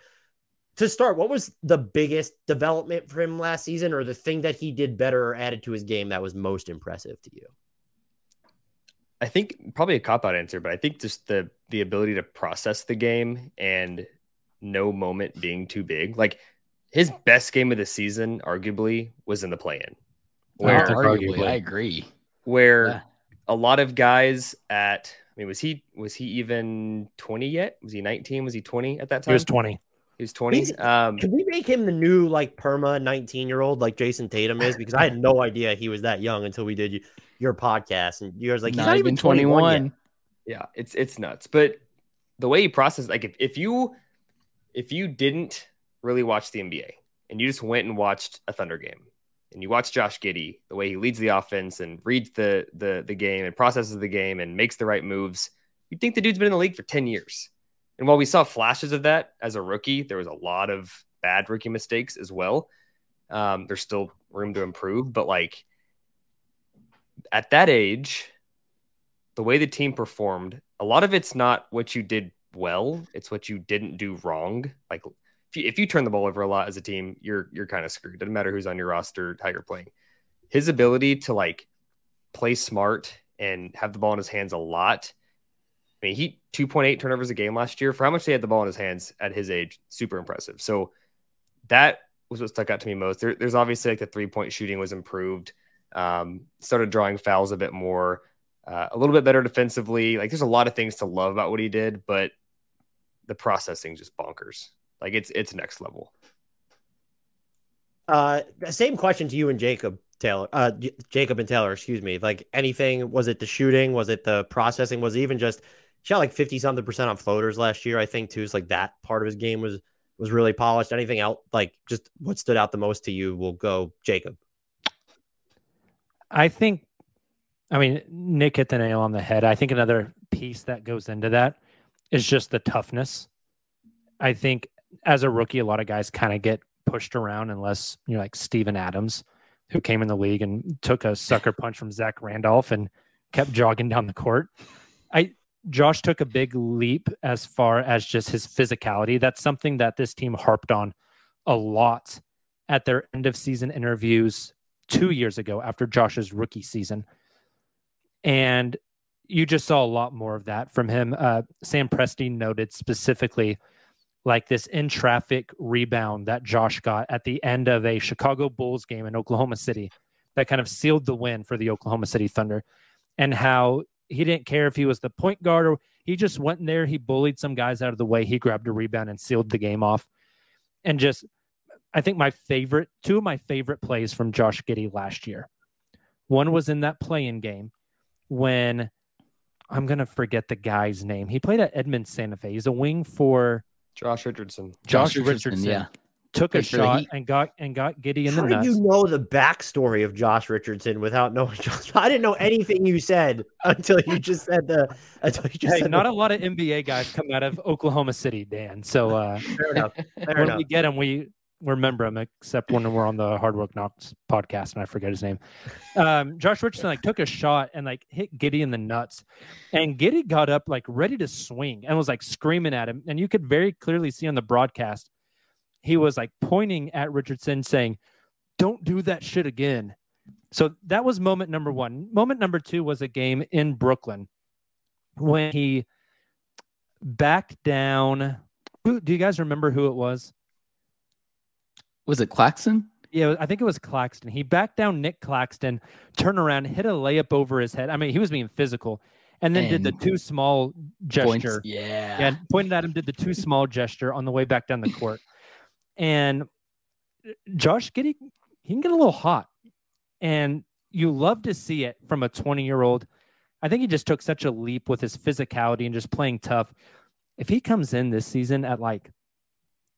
To start, what was the biggest development for him last season, or the thing that he did better or added to his game that was most impressive to you? I think probably a cop-out answer, but I think just the ability to process the game and no moment being too big. Like, his best game of the season, arguably, was in the play-in. Where, arguably, I agree. Where a lot of guys at, I mean, was he even 20 yet? Was he 19? Was he 20 at that time? He was 20. He was 20. Can we make him the new like perma 19-year-old like Jason Tatum is? Because I had no idea he was that young until we did your podcast, and you guys like, he's not even 21. Yeah, it's nuts. But the way he processed, like, if you didn't really watch the NBA and you just went and watched a Thunder game and you watch Josh Giddey, the way he leads the offense and reads the game and processes the game and makes the right moves, you'd think the dude's been in the league for 10 years. And while we saw flashes of that as a rookie, there was a lot of bad rookie mistakes as well. There's still room to improve, but like at that age, the way the team performed, a lot of it's not what you did well, it's what you didn't do wrong. Like if you turn the ball over a lot as a team, you're kind of screwed. Doesn't matter who's on your roster, how you're playing. His ability to like play smart and have the ball in his hands a lot. I mean, he 2.8 turnovers a game last year. For how much they had the ball in his hands at his age, super impressive. So that was what stuck out to me most. There's obviously like the 3-point shooting was improved. Started drawing fouls a bit more, a little bit better defensively. Like, there's a lot of things to love about what he did, but the processing just bonkers. Like it's next level. Same question to you and Jacob. Jacob and Taylor, excuse me. Like, anything, was it the shooting? Was it the processing? Was it even just shot like 50-something% on floaters last year, I think, too? It's like that part of his game was really polished. Anything else, like just what stood out the most to you? We'll go Jacob. I mean, Nick hit the nail on the head. I think another piece that goes into that is just the toughness. I think as a rookie, a lot of guys kind of get pushed around unless you're like Steven Adams, who came in the league and took a sucker punch from Zach Randolph and kept jogging down the court. Josh took a big leap as far as just his physicality. That's something that this team harped on a lot at their end of season interviews 2 years ago after Josh's rookie season. And you just saw a lot more of that from him. Sam Presti noted specifically like this in-traffic rebound that Josh got at the end of a Chicago Bulls game in Oklahoma City that kind of sealed the win for the Oklahoma City Thunder, and how he didn't care if he was the point guard or he just went in there, he bullied some guys out of the way, he grabbed a rebound and sealed the game off. And just I think two of my favorite plays from Josh Giddey last year. One was in that play-in game when I'm going to forget the guy's name. He played at Edmond Santa Fe. He's a wing for Josh Richardson. Josh Richardson, yeah. Took a shot and got Giddey in the nuts. How do you know the backstory of Josh Richardson without knowing Josh? I didn't know anything you said until you just said the. A lot of NBA guys come out of Oklahoma City, Dan. So fair enough. When we get him, we remember him, except when we're on the Hard Work Knocks podcast and I forget his name. Josh Richardson took a shot and hit Giddey in the nuts, and Giddey got up ready to swing and was screaming at him, and you could very clearly see on the broadcast. He was pointing at Richardson saying, don't do that shit again. So that was moment number one. Moment number two was a game in Brooklyn when he backed down. Do you guys remember who it was? Was it Claxton? Yeah, I think it was Claxton. He backed down Nick Claxton, turned around, hit a layup over his head. I mean, he was being physical. And then did the too small gesture. And pointed at him, did the too small gesture on the way back down the court. And Josh Giddey, he can get a little hot, and you love to see it from a 20-year-old. I think he just took such a leap with his physicality and just playing tough. If he comes in this season at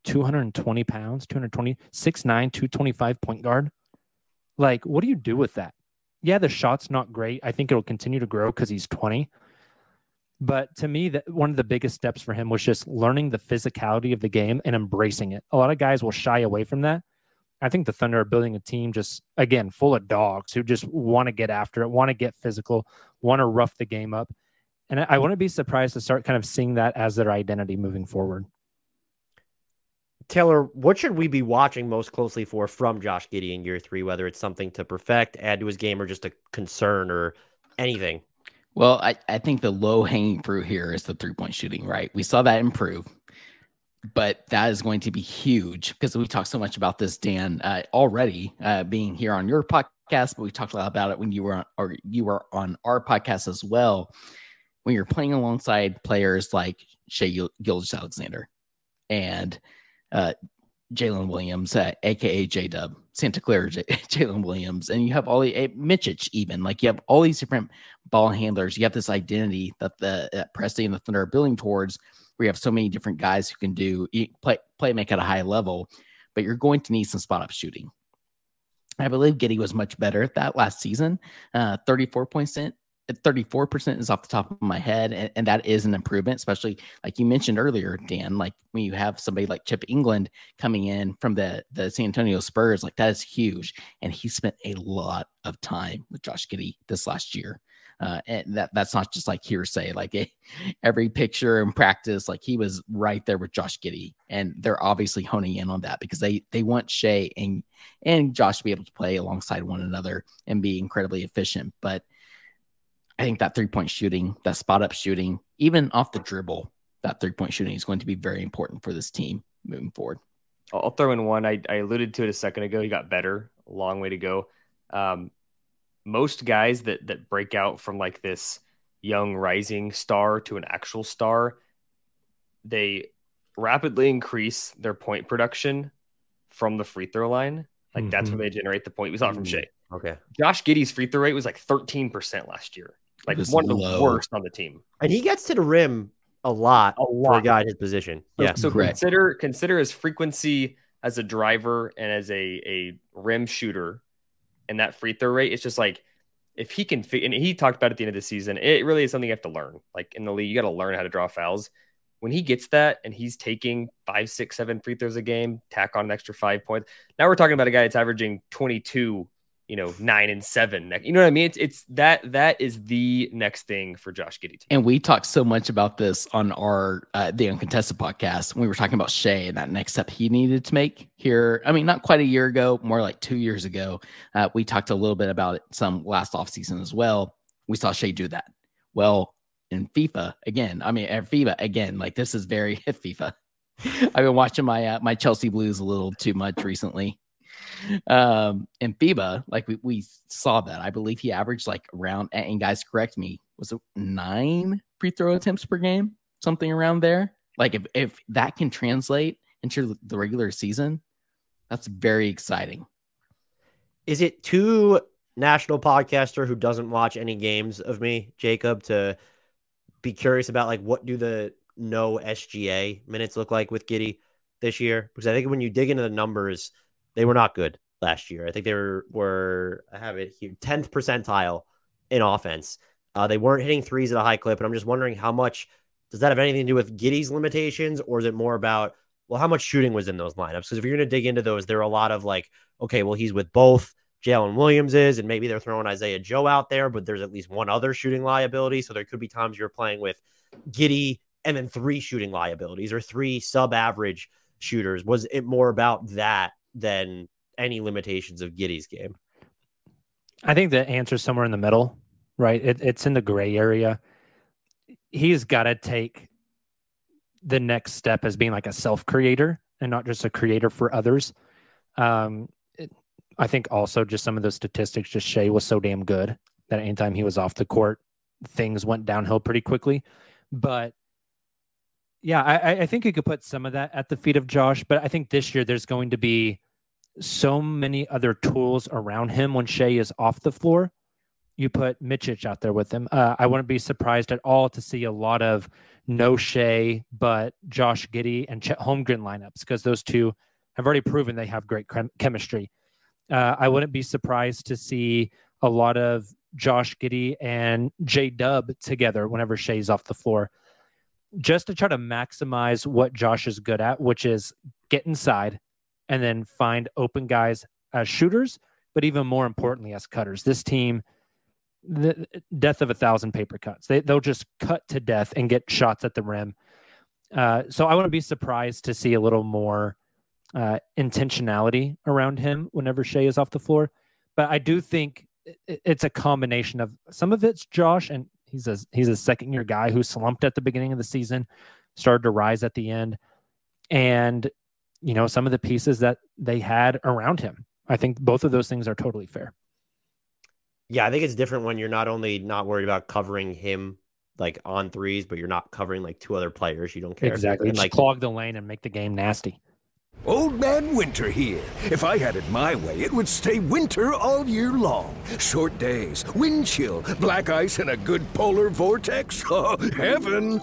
220 pounds, 220, 6'9", 225 point guard, what do you do with that? Yeah, the shot's not great. I think it'll continue to grow because he's 20. But to me, one of the biggest steps for him was just learning the physicality of the game and embracing it. A lot of guys will shy away from that. I think the Thunder are building a team just, again, full of dogs who just want to get after it, want to get physical, want to rough the game up. And I wouldn't be surprised to start kind of seeing that as their identity moving forward. Taylor, what should we be watching most closely for from Josh Giddey in year three, whether it's something to perfect, add to his game, or just a concern or anything? Well, I think the low-hanging fruit here is the three-point shooting, right? We saw that improve, but that is going to be huge because we talked so much about this, Dan, already being here on your podcast, but we talked a lot about it when you were on our podcast as well. When you're playing alongside players like Shai Gilgeous-Alexander and Jalen Williams, aka J-Dub, Santa Clara Jalen Williams, and you have all the Micic even. You have all these different ball handlers. You have this identity that the Presti and the Thunder are building towards, where you have so many different guys who can do play make at a high level, but you're going to need some spot up shooting. I believe Giddey was much better at that last season. 34% is off the top of my head, and that is an improvement, especially like you mentioned earlier, Dan, when you have somebody like Chip England coming in from the San Antonio Spurs, that is huge. And he spent a lot of time with Josh Giddey this last year. And that's not just hearsay, every picture and practice, he was right there with Josh Giddey, and they're obviously honing in on that because they want Shai and Josh to be able to play alongside one another and be incredibly efficient. But I think that three-point shooting, that spot-up shooting, even off the dribble, that three-point shooting is going to be very important for this team moving forward. I'll throw in one. I alluded to it a second ago. He got better. A long way to go. Most guys that break out from this young rising star to an actual star, they rapidly increase their point production from the free throw line. That's when they generate the point. We saw it from Shai. Okay. Josh Giddey's free throw rate was 13% last year. One of the worst on the team. And he gets to the rim a lot for a guy in his position. Yeah. So consider his frequency as a driver and as a rim shooter, and that free throw rate. It's just if he can fit, and he talked about at the end of the season, it really is something you have to learn. In the league, you got to learn how to draw fouls. When he gets that and he's taking 5, 6, 7 free throws a game, tack on an extra 5 points. Now we're talking about a guy that's averaging 22, 9 and 7. You know what I mean? It's that is the next thing for Josh Giddey. And we talked so much about this on our the Uncontested podcast when we were talking about Shai and that next step he needed to make here. I mean, not quite a year ago, more 2 years ago. We talked a little bit about it some last offseason as well. We saw Shai do that. Well, in FIFA again. I mean, at FIFA again. This is very FIFA. I've been watching my Chelsea Blues a little too much recently. And FIBA, we saw that. I believe he averaged around, and guys correct me, was it 9 free throw attempts per game? Something around there. If that can translate into the regular season, That's very exciting. Is it too national podcaster who doesn't watch any games of me, Jacob, to be curious about like what do the no SGA minutes look like with Giddey this year? Because I think when you dig into the numbers, they were not good last year. I think they were I have it here, 10th percentile in offense. They weren't hitting threes at a high clip, and I'm just wondering how much does that have anything to do with Giddey's limitations, or is it more about, well, how much shooting was in those lineups? Because if you're going to dig into those, there are a lot of like, okay, well, he's with both Jalen Williams is, and maybe they're throwing Isaiah Joe out there, but there's at least one other shooting liability. So there could be times you're playing with Giddey and then three shooting liabilities or three sub-average shooters. Was it more about that than any limitations of Giddey's game? I think the answer is somewhere in the middle, right? It's in the gray area. He's got to take the next step as being like a self-creator and not just a creator for others. I think also just some of the statistics, just Shai was so damn good that anytime he was off the court, things went downhill pretty quickly. But yeah, I think you could put some of that at the feet of Josh, but I think this year there's going to be so many other tools around him when Shai is off the floor. You put Micic out there with him. I wouldn't be surprised at all to see a lot of no Shai, but Josh Giddey and Chet Holmgren lineups because those two have already proven they have great chemistry. I wouldn't be surprised to see a lot of Josh Giddey and J-Dub together whenever Shai's off the floor, just to try to maximize what Josh is good at, which is get inside and then find open guys as shooters, but even more importantly as cutters. This team, the death of 1,000 paper cuts. They'll just cut to death and get shots at the rim. So I wouldn't be surprised to see a little more intentionality around him whenever Shai is off the floor. But I do think it's a combination of some of it's Josh, and he's a second-year guy who slumped at the beginning of the season, started to rise at the end, and some of the pieces that they had around him. I think both of those things are totally fair. Yeah, I think it's different when you're not only not worried about covering him like on threes, but you're not covering like two other players. You don't care. Exactly. Just clog the lane and make the game nasty. Old Man Winter here. If I had it my way, it would stay winter all year long. Short days, wind chill, black ice, and a good polar vortex. Oh, heaven.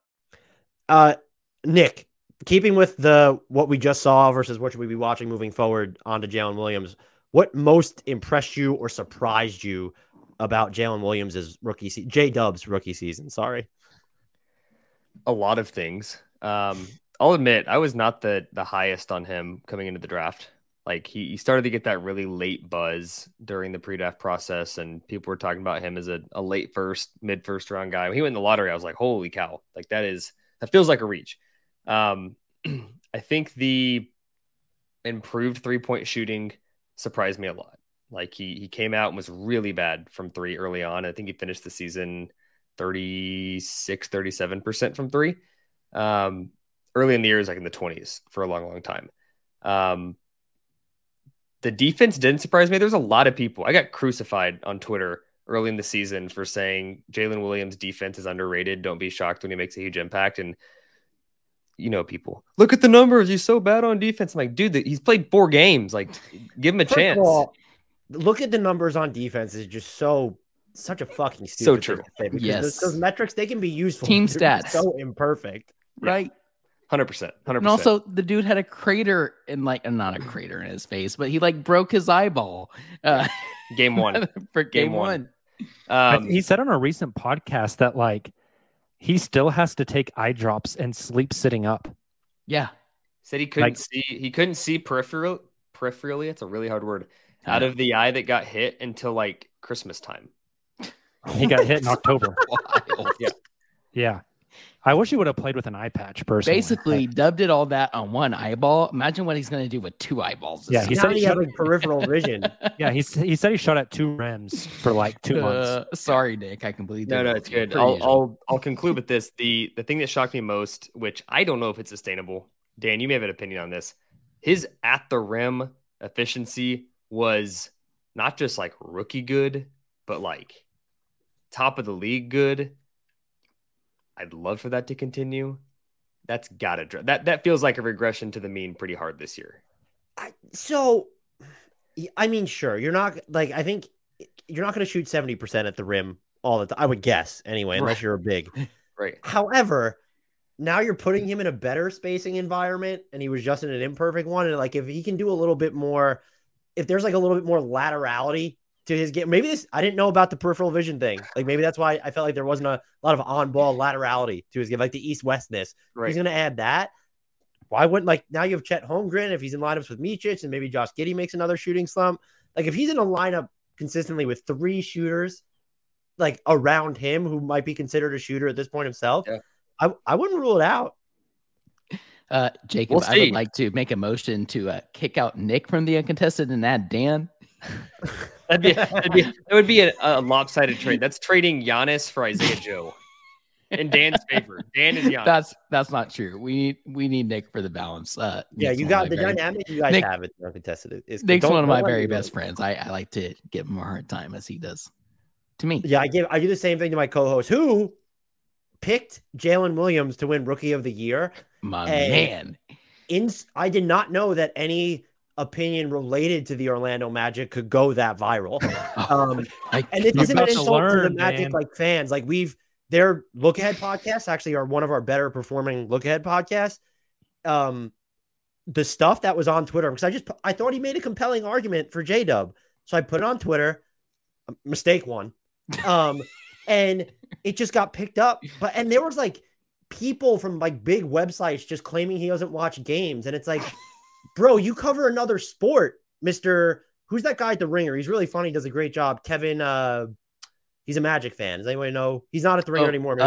Nick, keeping with what we just saw versus what should we be watching moving forward onto Jalen Williams, what most impressed you or surprised you about Jalen Williams' J-Dub's rookie season? Sorry. A lot of things. I'll admit, I was not the highest on him coming into the draft. Like he started to get that really late buzz during the pre-draft process, and people were talking about him as a late first, mid-first round guy. When he went in the lottery, I was like, holy cow, like that is That feels like a reach. I think the improved three-point shooting surprised me a lot. Like he came out and was really bad from three early on. I think he finished the season 36, 37% from three. Early in the year, it was like in the 20s for a long, long time. The defense didn't surprise me. There's a lot of people. I got crucified on Twitter early in the season for saying Jalen Williams' defense is underrated. Don't be shocked when he makes a huge impact. And, you know, people look at the numbers. He's so bad on defense. I'm like, dude, he's played 4 games. Like, give him a chance. Look at the numbers on defense is just such a fucking stupid. So true. Yes. Those metrics, they can be useful. Team stats. So imperfect. Right. Yeah. 100%. 100%. And also, the dude had a crater in not a crater in his face, but he broke his eyeball. Game one. For game one. He said on a recent podcast that he still has to take eye drops and sleep sitting up. Yeah. Said he couldn't see. He couldn't see peripherally. It's a really hard word. Out of the eye that got hit until Christmas time. He got hit in October. Wild. Yeah. I wish he would have played with an eye patch, personally. Basically, dubbed it all that on one eyeball. Imagine what he's going to do with 2 eyeballs. Yeah, he said he had peripheral vision. Yeah, he said he shot at 2 rims for 2 months. Sorry, Nick, I completely did. No, it's good. I'll conclude with this. The thing that shocked me most, which I don't know if it's sustainable, Dan, you may have an opinion on this. His at the rim efficiency was not just rookie good, but top of the league good. I'd love for that to continue. That's got to drop. That feels like a regression to the mean pretty hard this year. Sure. You're not I think you're not going to shoot 70% at the rim all the time. I would guess anyway, unless you're a big. Right. However, now you're putting him in a better spacing environment, and he was just in an imperfect one. And if he can do a little bit more, if there's a little bit more laterality to his game. Maybe this, I didn't know about the peripheral vision thing. Maybe that's why I felt there wasn't a lot of on-ball laterality to his game, the east-westness. Right. He's going to add that. Why wouldn't, now you have Chet Holmgren, if he's in lineups with Micic, and maybe Josh Giddey makes another shooting slump. If he's in a lineup consistently with 3 shooters, around him, who might be considered a shooter at this point himself, yeah. I wouldn't rule it out. Jacob, I would like to make a motion to kick out Nick from the uncontested and add Dan. That would be a lopsided trade. That's trading Giannis for Isaiah Joe in Dan's favor. Dan is Giannis. That's not true. We need Nick for the balance. You got the dynamic you guys have. It's uncontested. Nick's one of my very best friends. I like to give him a hard time as he does to me. Yeah, I do the same thing to my co-host who picked Jalen Williams to win Rookie of the Year. My man. I did not know that any opinion related to the Orlando Magic could go that viral. And this isn't an insult to the Magic man. Fans. Their Look Ahead podcasts actually are one of our better performing Look Ahead podcasts. The stuff that was on Twitter, because I thought he made a compelling argument for J-Dub. So I put it on Twitter. Mistake one. And it just got picked up. And there was people from big websites just claiming he doesn't watch games. And it's bro, you cover another sport, Mr. Who's that guy at the Ringer? He's really funny. Does a great job. Kevin, he's a Magic fan. Does anyone know? He's not at the Ringer anymore.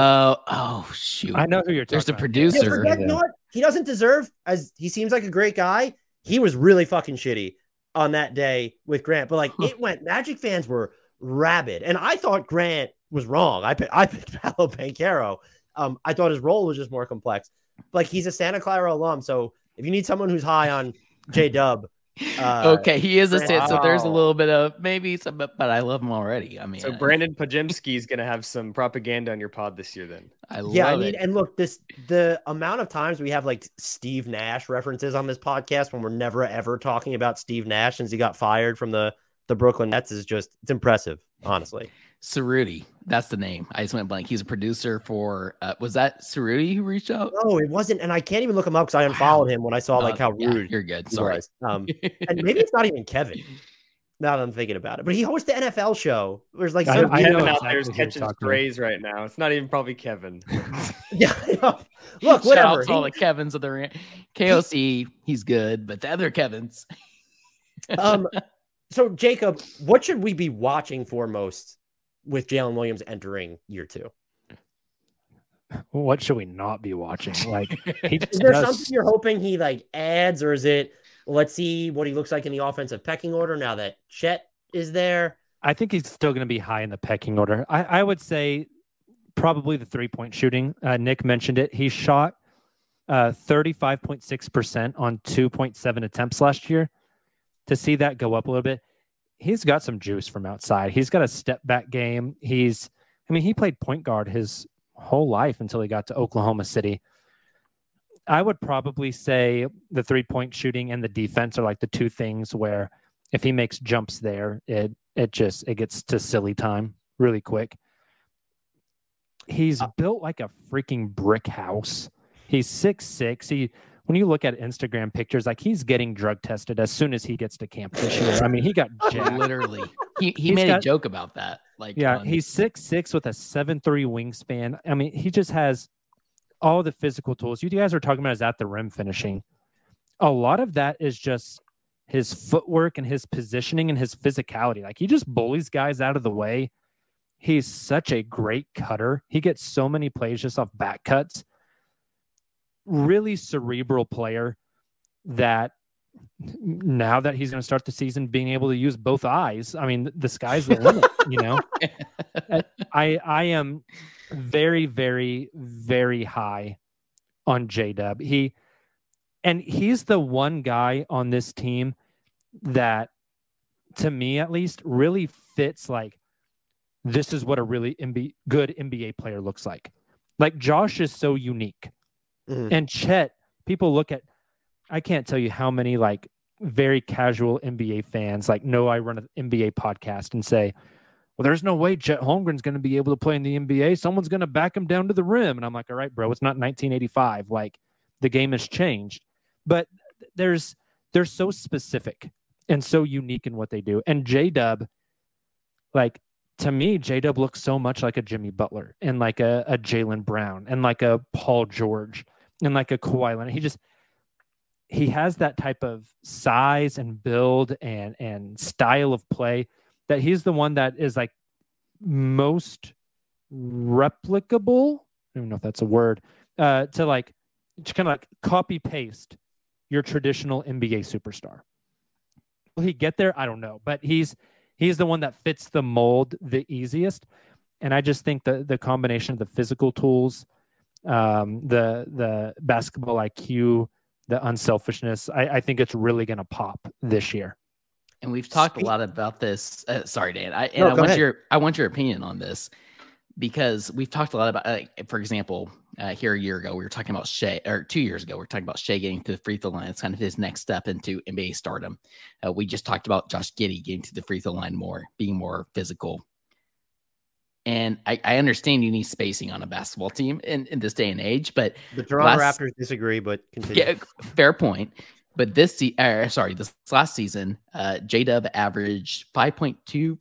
Shoot. I know who you're talking about. There's the producer. He doesn't deserve, as he seems like a great guy. He was really fucking shitty on that day with Grant. But it went, Magic fans were rabid. And I thought Grant was wrong. I picked Paolo Banchero. I thought his role was just more complex. But, he's a Santa Clara alum, so if you need someone who's high on J-Dub. Okay, he is a Santa, so there's a little bit of maybe some, but I love him already. I mean, so Brandon Pajemski is going to have some propaganda on your pod this year then. I love it. And look, the amount of times we have Steve Nash references on this podcast when we're never ever talking about Steve Nash since he got fired from the Brooklyn Nets is just, it's impressive, honestly. Cerruti, that's the name. I just went blank. He's a producer for. Was that Cerruti who reached out? No, it wasn't, and I can't even look him up because I unfollowed him when I saw how rude. You're good. Sorry. Was. And maybe it's not even Kevin. Now that I'm thinking about it, but he hosts the NFL show. There's Kevin out there catching strays right now. It's not even probably Kevin. Yeah. Look, shout whatever. Out to all the Kevins of the KOC. He's good, but the other Kevins. So Jacob, what should we be watching for most? With Jalen Williams entering year 2, what should we not be watching? Like, is there something you're hoping he like adds, or is it let's see what he looks like in the offensive pecking order now that Chet is there? I think he's still going to be high in the pecking order. I would say probably the 3-point shooting. Nick mentioned it. He shot 35.6% on 2.7 attempts last year. To see that go up a little bit, he's got some juice from outside. He's got a step back game. He played point guard his whole life until he got to Oklahoma City. I would probably say the 3-point shooting and the defense are like the two things where if he makes jumps there, it gets to silly time really quick. He's built like a freaking brick house. He's 6'6". When you look at Instagram pictures, like he's getting drug tested as soon as he gets to camp this year. I mean, he got jacked. Literally. He made a joke about that. Like, yeah, he's 6'6" with a 7'3" wingspan. I mean, he just has all the physical tools. You guys are talking about is at the rim finishing. A lot of that is just his footwork and his positioning and his physicality. Like he just bullies guys out of the way. He's such a great cutter. He gets so many plays just off back cuts. Really cerebral player that now that he's going to start the season being able to use both eyes, I mean, the sky's the limit, you know? I am very, very, very high on J-Dub. He's the one guy on this team that, to me at least, really fits like this is what a really good NBA player looks like. Like Josh is so unique. Mm. And Chet, people look at, I can't tell you how many like very casual NBA fans like know I run an NBA podcast and say, well, there's no way Chet Holmgren's going to be able to play in the NBA. Someone's going to back him down to the rim. And I'm like, all right, bro, it's not 1985. Like the game has changed, but they're so specific and so unique in what they do. And J-Dub, like to me, J-Dub looks so much like a Jimmy Butler and like a Jaylen Brown and like a Paul George. And like a Kawhi Leonard, he has that type of size and build and style of play that he's the one that is like most replicable. I don't know if that's a word to like just kind of like copy paste your traditional NBA superstar. Will he get there? I don't know, but he's the one that fits the mold the easiest. And I just think the combination of the physical tools, the basketball IQ, the unselfishness, I think it's really going to pop this year. And we've talked a lot about this. Sorry, Dan. I want your opinion on this because we've talked a lot about, for example, here a year ago, we were talking about Shai, or 2 years ago, we were talking about Shai getting to the free throw line. It's kind of his next step into NBA stardom. We just talked about Josh Giddey getting to the free throw line more, being more physical. And I understand you need spacing on a basketball team in this day and age, but the Toronto Raptors disagree, but continue. Yeah, fair point. But this last season, J-Dub averaged 5.2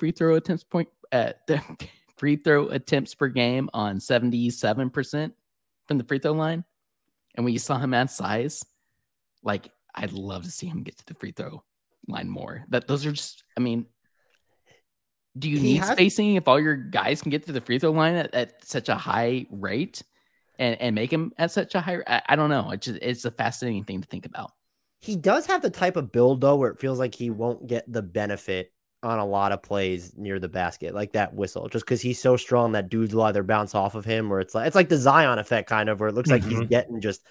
free throw attempts per game on 77% from the free throw line. And when you saw him at size, like I'd love to see him get to the free throw line more. Do you need spacing if all your guys can get to the free throw line at such a high rate and make him at such a high rate? I don't know. It's a fascinating thing to think about. He does have the type of build, though, where it feels like he won't get the benefit on a lot of plays near the basket, like that whistle, just because he's so strong that dudes will either bounce off of him or it's like the Zion effect kind of, where it looks like he's getting just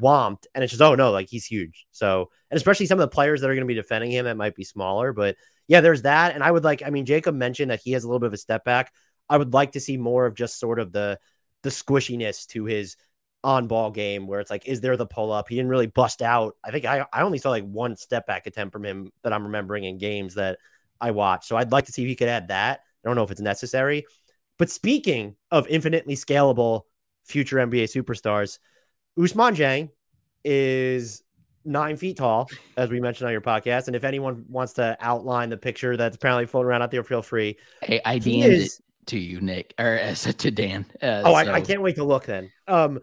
whomped and it's just, oh no, like he's huge. So, and especially some of the players that are going to be defending him that might be smaller, but yeah, there's that. And Jacob mentioned that he has a little bit of a step back. I would like to see more of just sort of the squishiness to his on-ball game where it's like, is there the pull-up? He didn't really bust out. I think I only saw like one step-back attempt from him that I'm remembering in games that I watched. So I'd like to see if he could add that. I don't know if it's necessary. But speaking of infinitely scalable future NBA superstars, Ousmane Dieng is 9 feet tall, as we mentioned on your podcast. And if anyone wants to outline the picture that's apparently floating around out there, feel free. Hey, I DM'd it to you, Nick, or to Dan. I can't wait to look then. I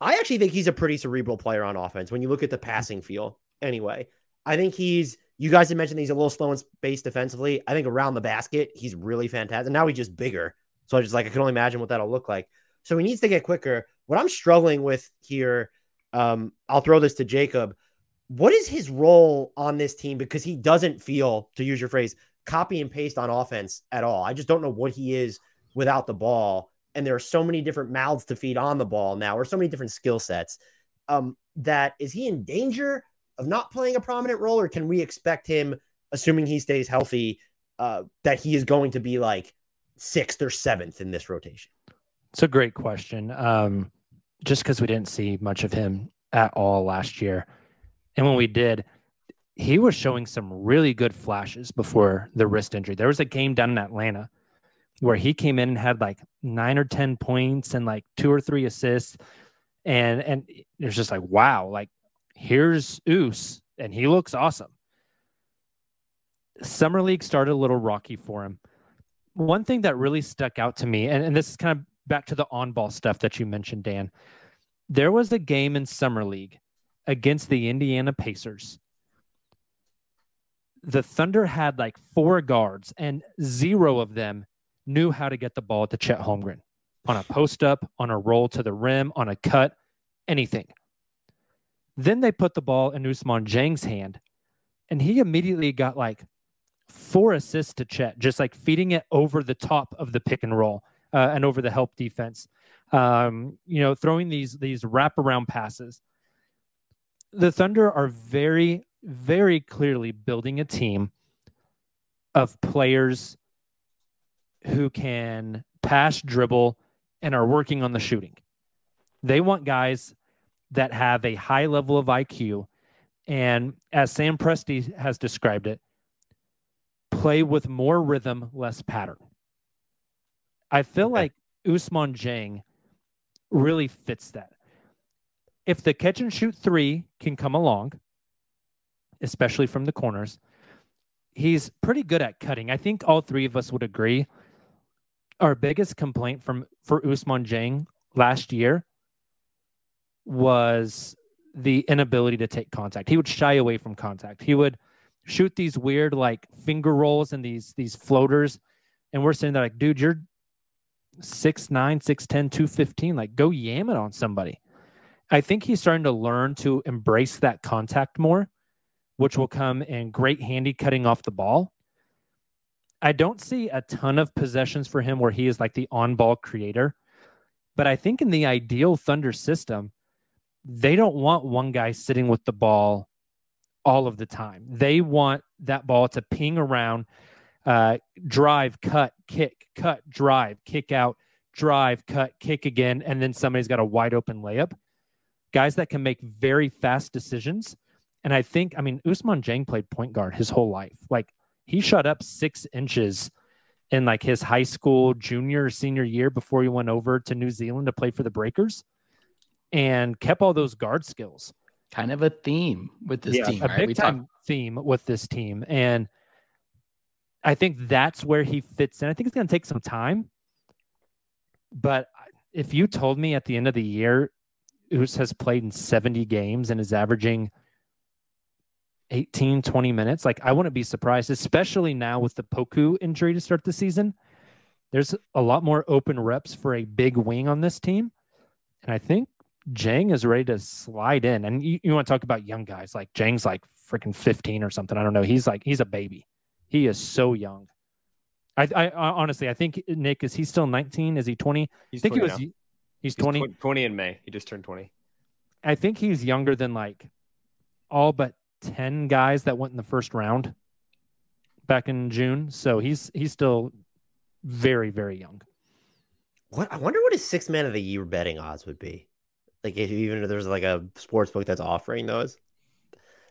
actually think he's a pretty cerebral player on offense. When you look at the passing feel, anyway, I think you guys had mentioned he's a little slow in space defensively. I think around the basket, he's really fantastic. And now he's just bigger. So I can only imagine what that'll look like. So he needs to get quicker. What I'm struggling with here, I'll throw this to Jacob. What is his role on this team? Because he doesn't feel, to use your phrase, copy and paste on offense at all. I just don't know what he is without the ball. And there are so many different mouths to feed on the ball now, or so many different skill sets. That is he in danger of not playing a prominent role, or can we expect him, assuming he stays healthy, that he is going to be like 6th or 7th in this rotation? It's a great question. Just because we didn't see much of him at all last year. And when we did, he was showing some really good flashes before the wrist injury. There was a game down in Atlanta where he came in and had like 9 or 10 points and like 2 or 3 assists. And it's just like, wow, like here's Ouse and he looks awesome. Summer League started a little rocky for him. One thing that really stuck out to me, and this is kind of back to the on-ball stuff that you mentioned, Dan, there was a game in Summer League against the Indiana Pacers. The Thunder had like 4 guards and 0 of them knew how to get the ball to Chet Holmgren on a post-up, on a roll to the rim, on a cut, anything. Then they put the ball in Ousmane Dieng's hand, and he immediately got like 4 assists to Chet, just like feeding it over the top of the pick and roll and over the help defense, throwing these wraparound passes. The Thunder are very, very clearly building a team of players who can pass, dribble, and are working on the shooting. They want guys that have a high level of IQ. And as Sam Presti has described it, play with more rhythm, less pattern. I feel like Ousmane Dieng really fits that. If the catch and shoot 3 can come along, especially from the corners, he's pretty good at cutting. I think all 3 of us would agree. Our biggest complaint for Ousmane Dieng last year was the inability to take contact. He would shy away from contact. He would shoot these weird like finger rolls and these floaters. And we're sitting there like, dude, you're 6'9", 6'10", 215. Like, go yam it on somebody. I think he's starting to learn to embrace that contact more, which will come in great handy cutting off the ball. I don't see a ton of possessions for him where he is like the on-ball creator. But I think in the ideal Thunder system, they don't want one guy sitting with the ball all of the time. They want that ball to ping around, drive, cut, drive, kick out, drive, cut, kick again, and then somebody's got a wide open layup. Guys that can make very fast decisions. And I think, Ousmane Dieng played point guard his whole life. Like, he shot up 6 inches in like his high school, junior, senior year before he went over to New Zealand to play for the Breakers and kept all those guard skills. Kind of a theme with this team. A big time theme with this team. And I think that's where he fits in. I think it's going to take some time. But if you told me at the end of the year, Ouse has played in 70 games and is averaging 18, 20 minutes, like I wouldn't be surprised, especially now with the Poku injury to start the season. There's a lot more open reps for a big wing on this team. And I think Dieng is ready to slide in. And you want to talk about young guys, like Jang's like freaking 15 or something. I don't know. He's a baby. He is so young. I honestly, I think Nick, is he still 19? Is he 20? He's I think 20 he was, he's 20. 20 in May. He just turned 20. I think he's younger than like all but 10 guys that went in the first round back in June. So he's still very, very young. What I wonder what his 6th man of the year betting odds would be. Like if there's like a sports book that's offering those.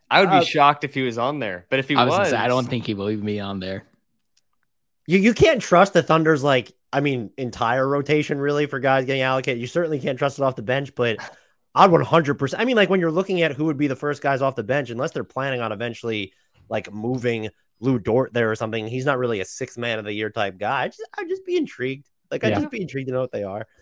I would be shocked if he was on there. But if he was, I don't think he will even be on there. You can't trust the Thunder's entire rotation really for guys getting allocated. You certainly can't trust it off the bench, but I'd 100%. When you're looking at who would be the first guys off the bench, unless they're planning on eventually like moving Lou Dort there or something, he's not really a 6th man of the year type guy. I'd just be intrigued. I'd just be intrigued to know what they are.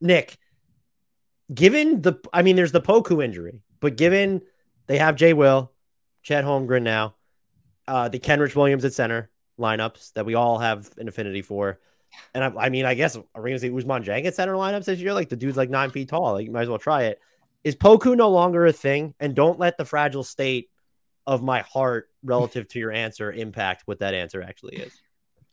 Nick, given the, I mean, there's the Poku injury, but given they have Jay Will, Chet Holmgren now, the Kenrich Williams at center lineups that we all have an affinity for. And I mean, I guess are we going to see Ousmane Dieng at center lineups this year? Like the dude's like 9 feet tall. Like you might as well try it. Is Poku no longer a thing? And don't let the fragile state of my heart relative to your answer impact what that answer actually is.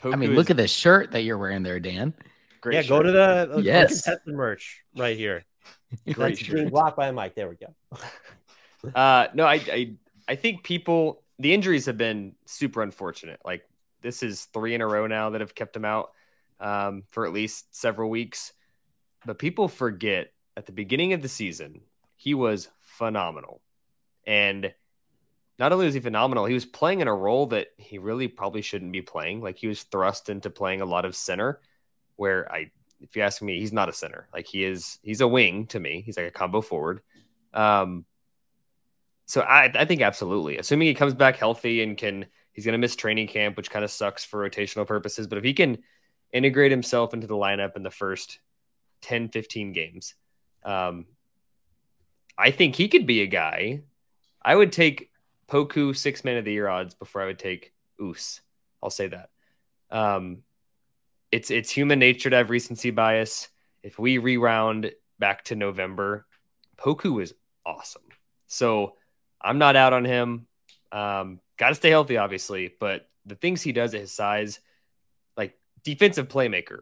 Poku, I mean, look at the shirt that you're wearing there, Dan. Great shirt. Go to the contestant merch right here. Great shirt. Blocked by the mic. There we go. No, I think people, the injuries have been super unfortunate. Like this is 3 in a row now that have kept him out for at least several weeks. But people forget at the beginning of the season, he was phenomenal. And not only was he phenomenal, he was playing in a role that he really probably shouldn't be playing. Like he was thrust into playing a lot of center where if you ask me, he's not a center. Like he's a wing to me. He's like a combo forward. So I think absolutely, assuming he comes back healthy and he's going to miss training camp, which kind of sucks for rotational purposes. But if he can integrate himself into the lineup in the first 10, 15 games, I think he could be a guy. I would take Poku 6-man of the year odds before I would take Ouse. I'll say that. It's human nature to have recency bias. If we rewound back to November, Poku is awesome. So I'm not out on him. Got to stay healthy, obviously, but the things he does at his size, like defensive playmaker,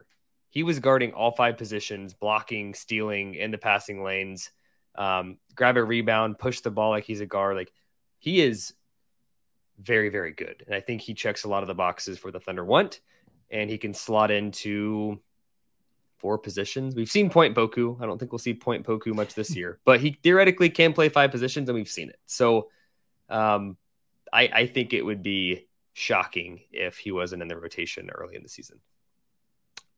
he was guarding all 5 positions, blocking, stealing in the passing lanes, grab a rebound, push the ball like he's a guard. Like he is very, very good. And I think he checks a lot of the boxes for the Thunder want. And he can slot into 4 positions. We've seen point Poku. I don't think we'll see point Poku much this year, but he theoretically can play 5 positions, and we've seen it. So I think it would be shocking if he wasn't in the rotation early in the season.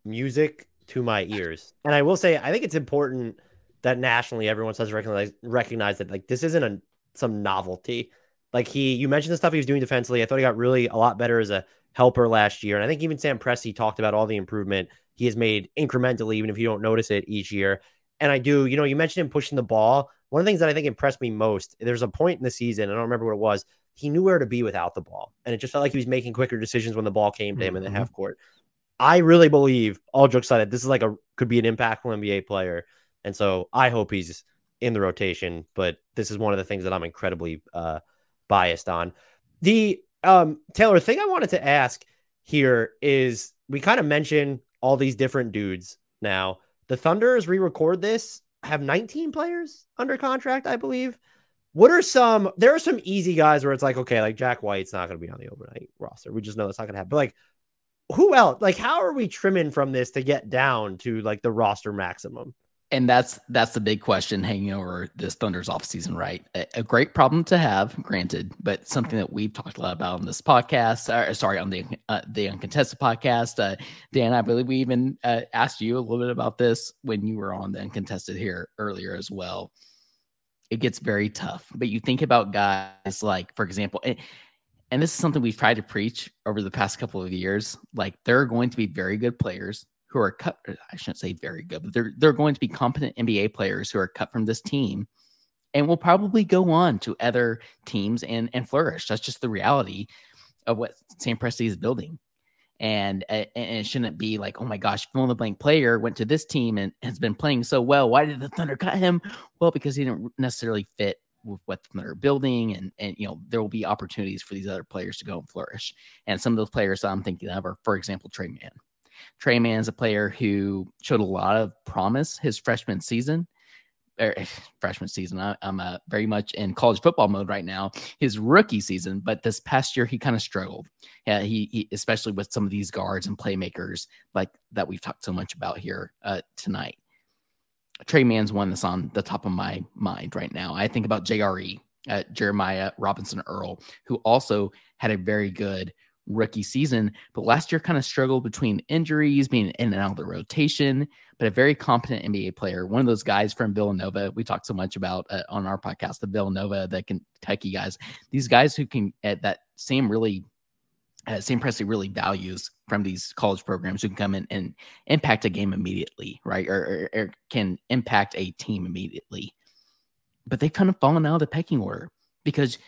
Music to my ears. And I will say, I think it's important that nationally everyone starts to recognize that like this isn't some novelty. Like you mentioned the stuff he was doing defensively. I thought he got really a lot better as a helper last year. And I think even Sam Presti talked about all the improvement he has made incrementally, even if you don't notice it each year. And I do, you mentioned him pushing the ball. One of the things that I think impressed me most, there's a point in the season, I don't remember what it was, he knew where to be without the ball. And it just felt like he was making quicker decisions when the ball came to him in the half court. I really believe, all jokes aside, that this is could be an impactful NBA player. And so I hope he's in the rotation, but this is one of the things that I'm incredibly biased on. The Taylor thing I wanted to ask here is we kind of mentioned all these different dudes. Now the Thunder, as we record this, have 19 players under contract, I believe. There are some easy guys where it's like, okay, like Jack White's not going to be on the overnight roster. We just know that's not going to happen. But like, who else? Like, how are we trimming from this to get down to like the roster maximum? And that's the big question hanging over this Thunder's offseason, right? A great problem to have, granted, but something that we've talked a lot about on this podcast, on the Uncontested podcast. Dan, I believe we even asked you a little bit about this when you were on the Uncontested here earlier as well. It gets very tough, but you think about guys like, for example, and this is something we've tried to preach over the past couple of years, like there are going to be very good players who are cut. I shouldn't say very good, but they're going to be competent NBA players who are cut from this team and will probably go on to other teams and flourish. That's just the reality of what Sam Presti is building. And it shouldn't be like, oh my gosh, fill in the blank player went to this team and has been playing so well. Why did the Thunder cut him? Well, because he didn't necessarily fit with what the Thunder are building. And you know, there will be opportunities for these other players to go and flourish. And some of those players I'm thinking of are, for example, Trey Mann. Trey Mann is a player who showed a lot of promise his freshman season. I'm very much in college football mode right now, his rookie season, but this past year he kind of struggled. He especially with some of these guards and playmakers like that we've talked so much about here tonight. Trey Mann's one that's on the top of my mind right now. I think about JRE, Jeremiah Robinson-Earl, who also had a very good rookie season, but last year kind of struggled between injuries, being in and out of the rotation, but a very competent NBA player. One of those guys from Villanova, we talked so much about on our podcast, the Villanova, the Kentucky guys, these guys who can that Sam really, Sam Presti really values from these college programs, who can come in and impact a game immediately, right? Or can impact a team immediately, but they've kind of fallen out of the pecking order because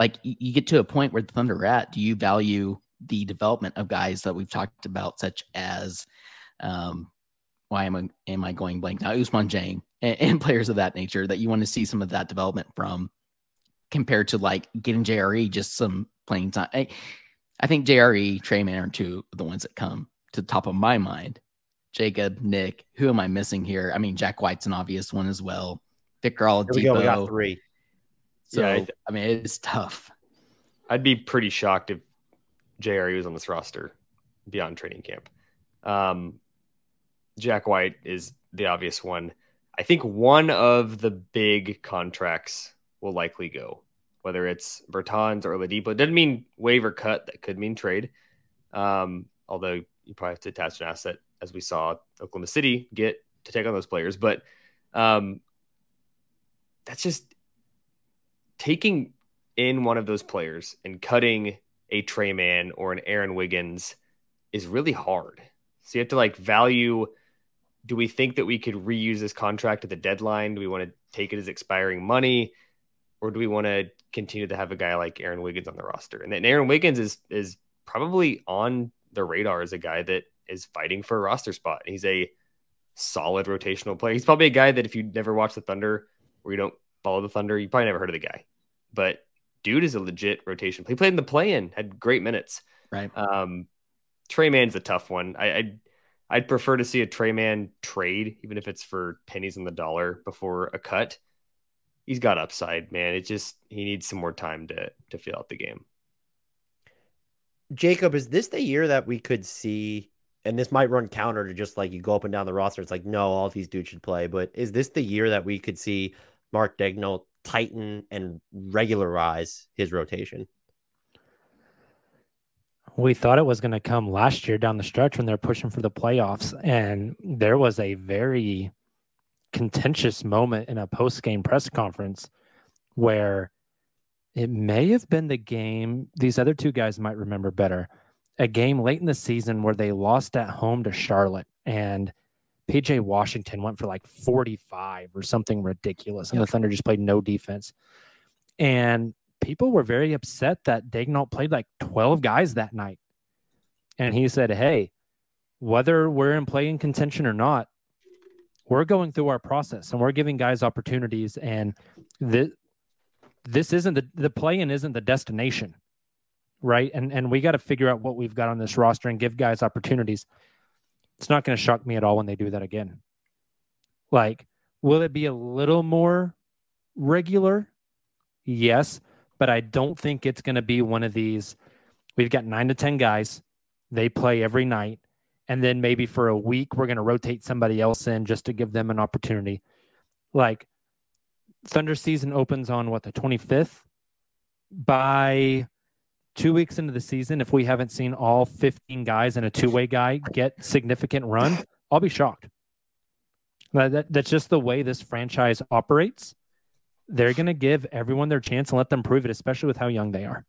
like you get to a point where the Thunder are at, do you value the development of guys that we've talked about, such as, why am I going blank now? Ousmane Dieng and players of that nature that you want to see some of that development from compared to like getting JRE, just some playing time. I think JRE, Trey Mann are two of the ones that come to the top of my mind. Jacob, Nick, who am I missing here? I mean, Jack White's an obvious one as well. Victor Oladipo. We got three. So, yeah, I mean, it's tough. I'd be pretty shocked if JRE was on this roster beyond training camp. Jack White is the obvious one. I think one of the big contracts will likely go, whether it's Bertans or Oladipo. It doesn't mean waive or cut. That could mean trade. Although you probably have to attach an asset, as we saw Oklahoma City get to take on those players. But that's just... taking in one of those players and cutting a Trey Mann or an Aaron Wiggins is really hard. So you have to like value, do we think that we could reuse this contract at the deadline? Do we want to take it as expiring money? Or do we want to continue to have a guy like Aaron Wiggins on the roster? And then Aaron Wiggins is probably on the radar as a guy that is fighting for a roster spot. He's a solid rotational player. He's probably a guy that if you never watch the Thunder or you don't follow the Thunder, you probably never heard of the guy, but dude is a legit rotation. He played in the play-in, had great minutes. Right. Trey Mann's a tough one. I'd prefer to see a Trey Mann trade, even if it's for pennies on the dollar before a cut. He's got upside, man. It just he needs some more time to feel out the game. Jacob, is this the year that we could see? And this might run counter to just like you go up and down the roster. It's like no, all these dudes should play. But is this the year that we could see Mark Daigneault tighten and regularize his rotation? We thought it was going to come last year down the stretch when they're pushing for the playoffs. And there was a very contentious moment in a post-game press conference where it may have been the game. These other two guys might remember better, a game late in the season where they lost at home to Charlotte, and PJ Washington went for like 45 or something ridiculous, and the Thunder just played no defense. And people were very upset that Daigneault played like 12 guys that night. And he said, hey, whether we're in play in contention or not, we're going through our process and we're giving guys opportunities. And this isn't the play-in isn't the destination, right? And we got to figure out what we've got on this roster and give guys opportunities. It's not going to shock me at all when they do that again. Like, will it be a little more regular? Yes, but I don't think it's going to be one of these. We've got 9 to 10 guys. They play every night. And then maybe for a week, we're going to rotate somebody else in just to give them an opportunity. Like, Thunder season opens on what, the 25th? By 2 weeks into the season, if we haven't seen all 15 guys and a two-way guy get significant run, I'll be shocked. That's just the way this franchise operates. They're going to give everyone their chance and let them prove it, especially with how young they are.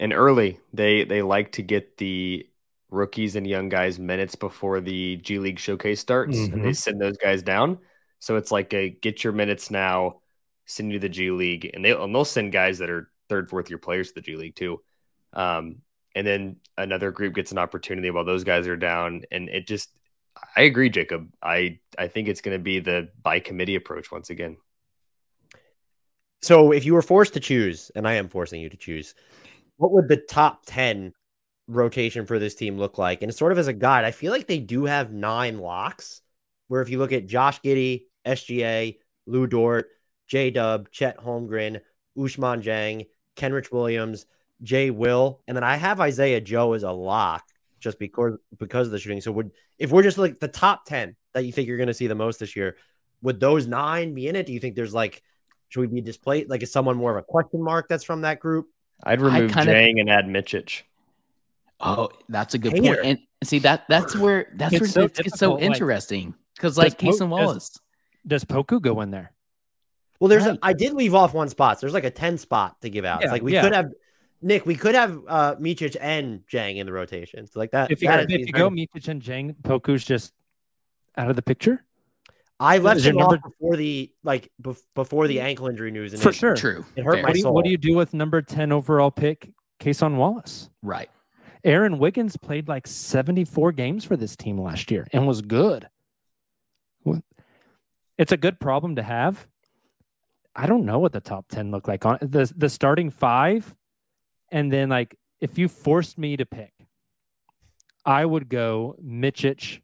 And early, they like to get the rookies and young guys minutes before the G League showcase starts, and they send those guys down. So it's like a get your minutes now, send you to the G League, and they'll send guys that are third, fourth-year players to the G League too. and then another group gets an opportunity while those guys are down. And it just, I agree, Jacob. I think it's going to be the by committee approach once again. So if you were forced to choose, and I am forcing you to choose, what would the top 10 rotation for this team look like? And sort of as a guide, I feel like they do have 9 locks, where if you look at Josh Giddey, SGA, Lou Dort, J-Dub, Chet Holmgren, Ousmane Dieng, Kenrich Williams, Jay Will, and then I have Isaiah Joe as a lock just because of the shooting. So if we're just like the top 10 that you think you're going to see the most this year, would those 9 be in it? Do you think there's like, should we be displayed? Like, is someone more of a question mark that's from that group? I'd remove Jang and add Micic. Oh, that's a good point. And see, that's where it gets so interesting. Because like Cason Wallace. Does Poku go in there? Well, there's I did leave off one spot. So there's like a 10 spot to give out. Yeah, it's like we could have Nick, we could have Micic and Jang in the rotation. So like that. If you go Micic and Jang, Poku's just out of the picture. I left him off before the ankle injury news. And for sure, true. It hurt my soul. What do you do with number 10 overall pick, Cason Wallace? Right. Aaron Wiggins played like 74 games for this team last year and was good. It's a good problem to have. I don't know what the top 10 look like on the starting 5, and then like if you forced me to pick, I would go Micic,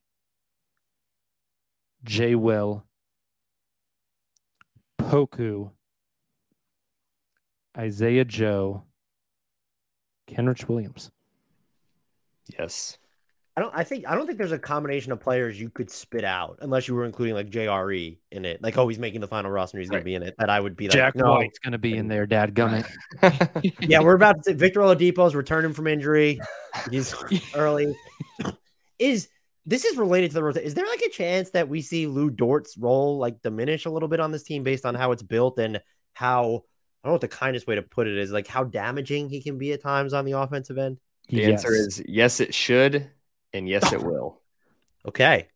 J. Will, Poku, Isaiah Joe, Kenrich Williams. Yes. I don't think there's a combination of players you could spit out unless you were including like JRE in it. Like, oh, he's making the final roster and he's gonna be in it. That I would be like, Jack White's gonna be in there, dadgummit. Yeah, we're about to say Victor Oladipo's returning from injury. He's early. This is related to the rotation. Is there like a chance that we see Lou Dort's role like diminish a little bit on this team based on how it's built and how, I don't know what the kindest way to put it is, like how damaging he can be at times on the offensive end? The answer is yes, it should. And yes, it will. Okay.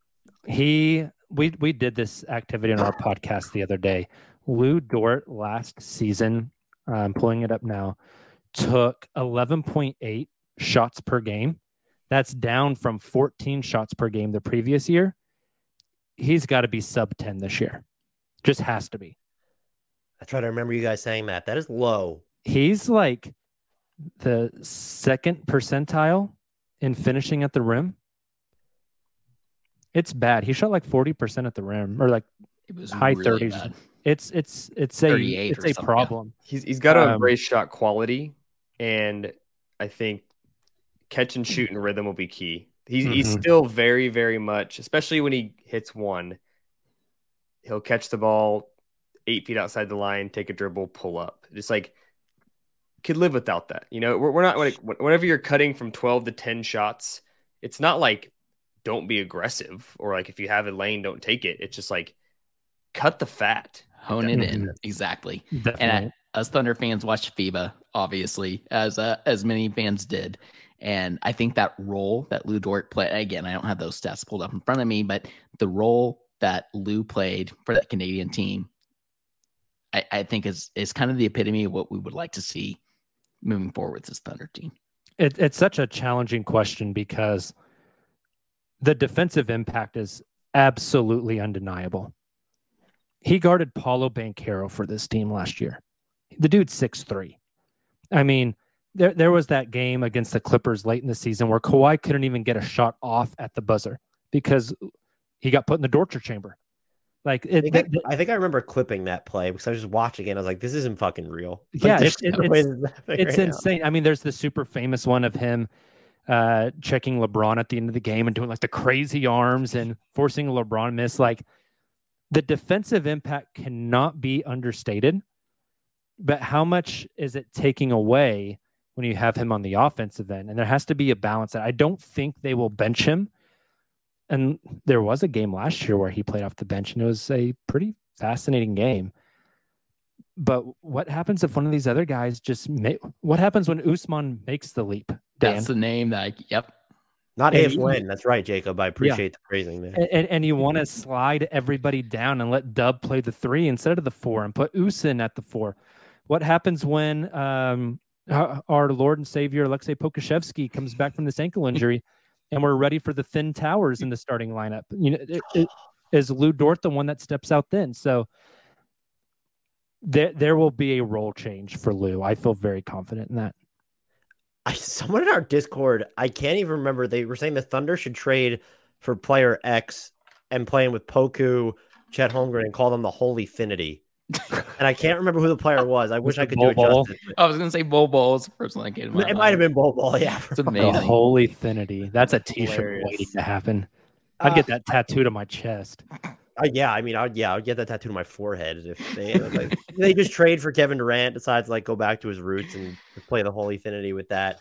We did this activity on our podcast the other day. Lou Dort last season, I'm pulling it up now, took 11.8 shots per game. That's down from 14 shots per game the previous year. He's got to be sub 10 this year. Just has to be. I try to remember you guys saying that. That is low. He's like the 2nd percentile in finishing at the rim. It's bad. He shot like 40% at the rim, or like it was high really 30s. Bad. It's a problem. Yeah. He's got to embrace shot quality, and I think catch and shoot and rhythm will be key. He's still very, very much, especially when he hits one, he'll catch the ball 8 feet outside the line, take a dribble, pull up. Just like, could live without that. You know, we're not like, whenever you're cutting from 12 to 10 shots, it's not like don't be aggressive or like if you have a lane, don't take it. It's just like cut the fat. Hone it in. Exactly. Definitely. And us Thunder fans watched FIBA, obviously, as many fans did. And I think that role that Lou Dort played, again, I don't have those stats pulled up in front of me, but the role that Lou played for that Canadian team, I think is kind of the epitome of what we would like to see moving forward with this Thunder team. It's such a challenging question because the defensive impact is absolutely undeniable. He guarded Paolo Banchero for this team last year. The dude's 6'3". I mean, There was that game against the Clippers late in the season where Kawhi couldn't even get a shot off at the buzzer because he got put in the torture chamber. Like, I think I remember clipping that play because I was just watching it. And I was like, "This isn't fucking real." Like, yeah, it's insane. Now. I mean, there's the super famous one of him checking LeBron at the end of the game and doing like the crazy arms and forcing LeBron miss. Like, the defensive impact cannot be understated. But how much is it taking away when you have him on the offensive end? And there has to be a balance. I don't think they will bench him. And there was a game last year where he played off the bench, and it was a pretty fascinating game. But what happens if one of these other guys what happens when Ousmane makes the leap? Dan? That's the name that yep. Not if when. That's right, Jacob. I appreciate the praising there. And you want to slide everybody down and let Dub play the 3 instead of the 4 and put Ousmane at the 4. What happens when our Lord and Savior Aleksej Pokusevski comes back from this ankle injury, and we're ready for the thin towers in the starting lineup. You know, is Lou Dort the one that steps out then? So there will be a role change for Lou. I feel very confident in that. Someone in our Discord, I can't even remember, they were saying the Thunder should trade for player X and playing with Poku, Chet Holmgren, and call them the Holyfinity. And I can't remember who the player was. I wish I could do it justice. I was going to say Bol is the first one that came to my mind. It might have been Bol, yeah. It's amazing. The Holyfinity. That's a t-shirt waiting to happen. I'd get that tattooed on my chest. I'd get that tattooed on my forehead if they they just trade for Kevin Durant, decides to go back to his roots and play the Holyfinity with that.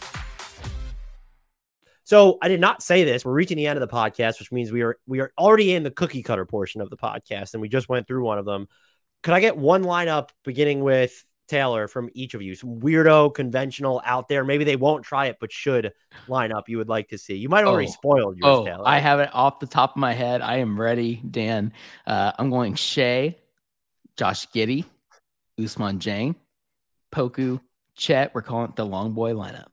So I did not say this. We're reaching the end of the podcast, which means we are already in the cookie cutter portion of the podcast, and we just went through one of them. Could I get one lineup beginning with Taylor from each of you? Some weirdo, conventional, out there. Maybe they won't try it, but should line up you would like to see. You might already spoiled yours, Taylor. I have it off the top of my head. I am ready, Dan. I'm going Shai, Josh Giddey, Ousmane Dieng, Poku, Chet. We're calling it the Long Boy lineup.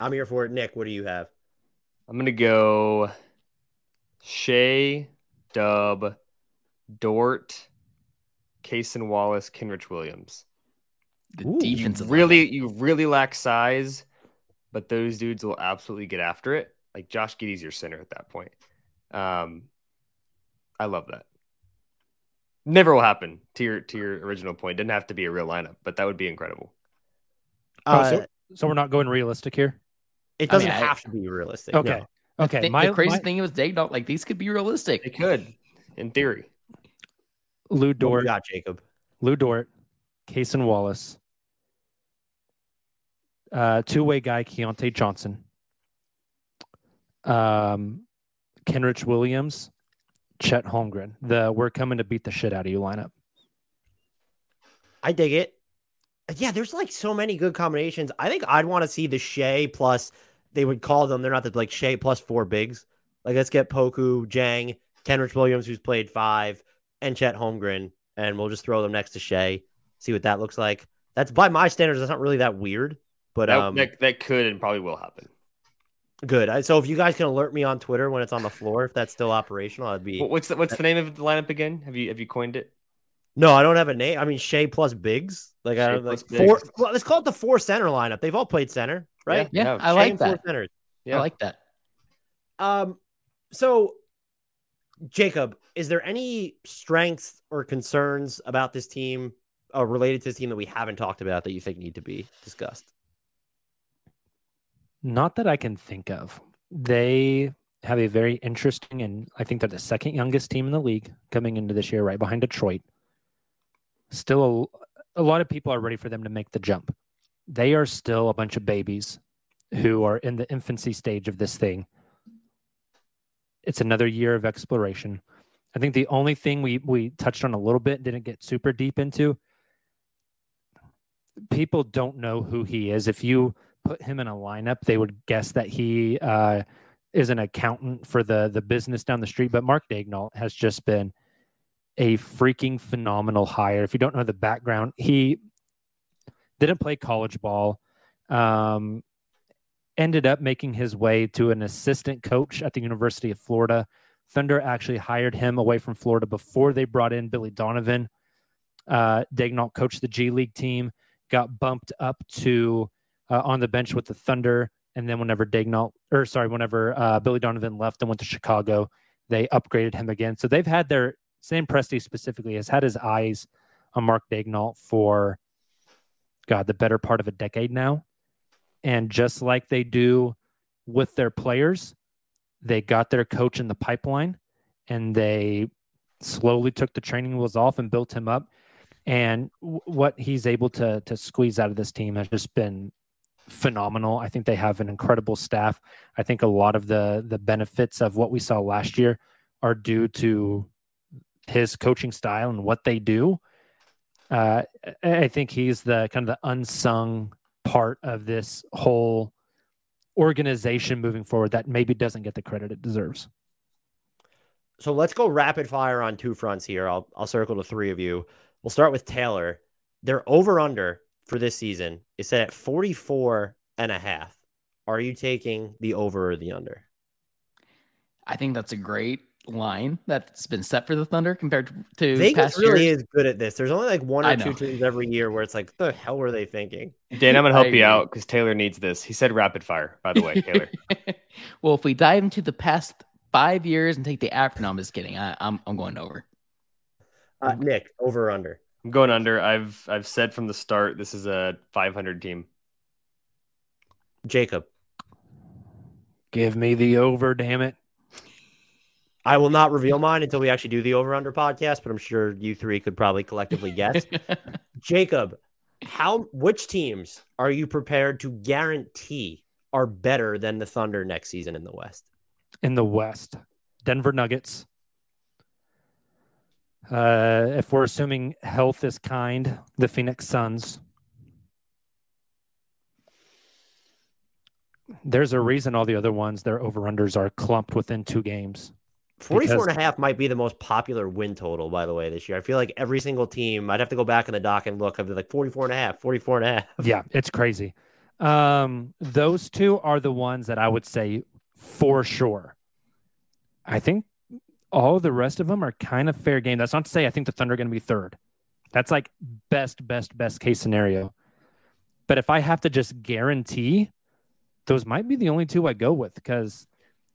I'm here for it. Nick, what do you have? I'm going to go Shai, Dub, Dort, Cason Wallace, Kenrich Williams. The defensive you really lack size, but those dudes will absolutely get after it. Like, Josh Giddey's your center at that point. I love that. Never will happen, to your original point. Didn't have to be a real lineup, but that would be incredible. So we're not going realistic here? It doesn't have to be realistic. Okay. No. Okay. The crazy thing was Daigneault, these could be realistic. It could, in theory. Lou Dort. Got Jacob. Lou Dort, Cason Wallace, two-way guy Keontae Johnson, Kenrich Williams, Chet Holmgren. We're coming to beat the shit out of you lineup. I dig it. Yeah, there's so many good combinations. I think I'd want to see the Shai plus, they would call them, they're not the Shai plus four bigs. Let's get Poku, Jang, Kenrich Williams, who's played five, and Chet Holmgren, and we'll just throw them next to Shai. See what that looks like. That's, by my standards, that's not really that weird, but that could and probably will happen. Good. So if you guys can alert me on Twitter when it's on the floor, if that's still operational, I'd be. What's the name of the lineup again? Have you coined it? No, I don't have a name. I mean, Shai plus bigs. Shai I don't four. Well, let's call it the four center lineup. They've all played center, right? Yeah, I like that. Yeah, I like that. So, Jacob, is there any strengths or concerns about this team, related to this team, that we haven't talked about that you think need to be discussed? Not that I can think of. They have a very interesting, and I think they're the second youngest team in the league coming into this year, right behind Detroit. Still, a lot of people are ready for them to make the jump. They are still a bunch of babies who are in the infancy stage of this thing. It's another year of exploration. I think the only thing we touched on a little bit, didn't get super deep into, people don't know who he is. If you put him in a lineup, they would guess that he is an accountant for the business down the street. But Mark Daigneault has just been a freaking phenomenal hire. If you don't know the background, he didn't play college ball, ended up making his way to an assistant coach at the University of Florida. Thunder actually hired him away from Florida before they brought in Billy Donovan. Daigneault coached the G League team, got bumped up to on the bench with the Thunder. And then whenever Billy Donovan left and went to Chicago, they upgraded him again. So they've had Sam Presti specifically has had his eyes on Mark Daigneault for, God, the better part of a decade now. And just like they do with their players, they got their coach in the pipeline and they slowly took the training wheels off and built him up. And what he's able to squeeze out of this team has just been phenomenal. I think they have an incredible staff. I think a lot of the benefits of what we saw last year are due to his coaching style and what they do. I think he's the kind of the unsung part of this whole organization moving forward that maybe doesn't get the credit it deserves. So let's go rapid fire on two fronts here. I'll circle the three of you. We'll start with Taylor. Their over-under for this season is set at 44.5. Are you taking the over or the under? I think that's a great line that's been set for the Thunder compared to Vegas. Really is good at this. There's only like one or two teams every year where it's like, what the hell were they thinking? Dan, I'm gonna help you out because Taylor needs this. He said rapid fire, by the way, Taylor. Well, if we dive into the past 5 years and take the average, no, I'm just kidding. I'm going over. Nick, over or under? I'm going under. I've said from the start this is a 500 team. Jacob, give me the over, damn it. I will not reveal mine until we actually do the over-under podcast, but I'm sure you three could probably collectively guess. Jacob, which teams are you prepared to guarantee are better than the Thunder next season in the West? In the West, Denver Nuggets. If we're assuming health is kind, the Phoenix Suns. There's a reason all the other ones, their over-unders are clumped within 2 games. 44.5 might be the most popular win total, by the way, this year. I feel like every single team, I'd have to go back in the doc and look. I'd be like 44.5. Yeah, it's crazy. Those two are the ones that I would say for sure. I think all the rest of them are kind of fair game. That's not to say I think the Thunder are going to be third. That's like best case scenario. But if I have to just guarantee, those might be the only two I go with because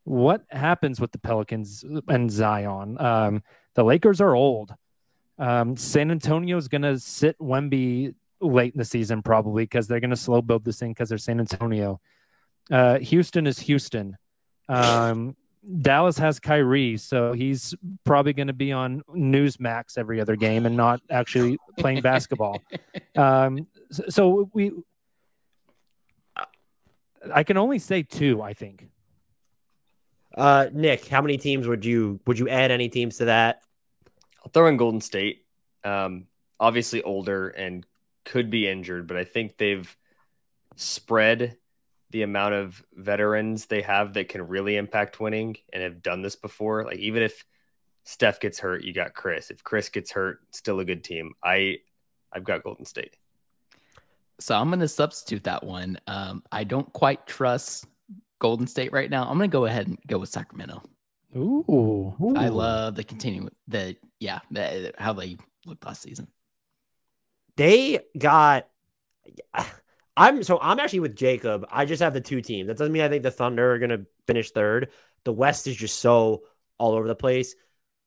what happens with the Pelicans and Zion? The Lakers are old. San Antonio is going to sit Wemby late in the season probably because they're going to slow build this thing because they're San Antonio. Houston is Houston. Dallas has Kyrie, so he's probably going to be on Newsmax every other game and not actually playing basketball. I can only say 2, I think. Nick, how many teams would you add any teams to that? I'll throw in Golden State. Obviously older and could be injured, but I think they've spread the amount of veterans they have that can really impact winning and have done this before. Like even if Steph gets hurt, you got Chris. If Chris gets hurt, still a good team. I've got Golden State. So I'm going to substitute that one. I don't quite trust Golden State right now. I'm going to go ahead and go with Sacramento. Ooh. I love the continue that. Yeah. How they looked last season. They got, I'm actually with Jacob. I just have the 2 teams. That doesn't mean I think the Thunder are going to finish third. The West is just so all over the place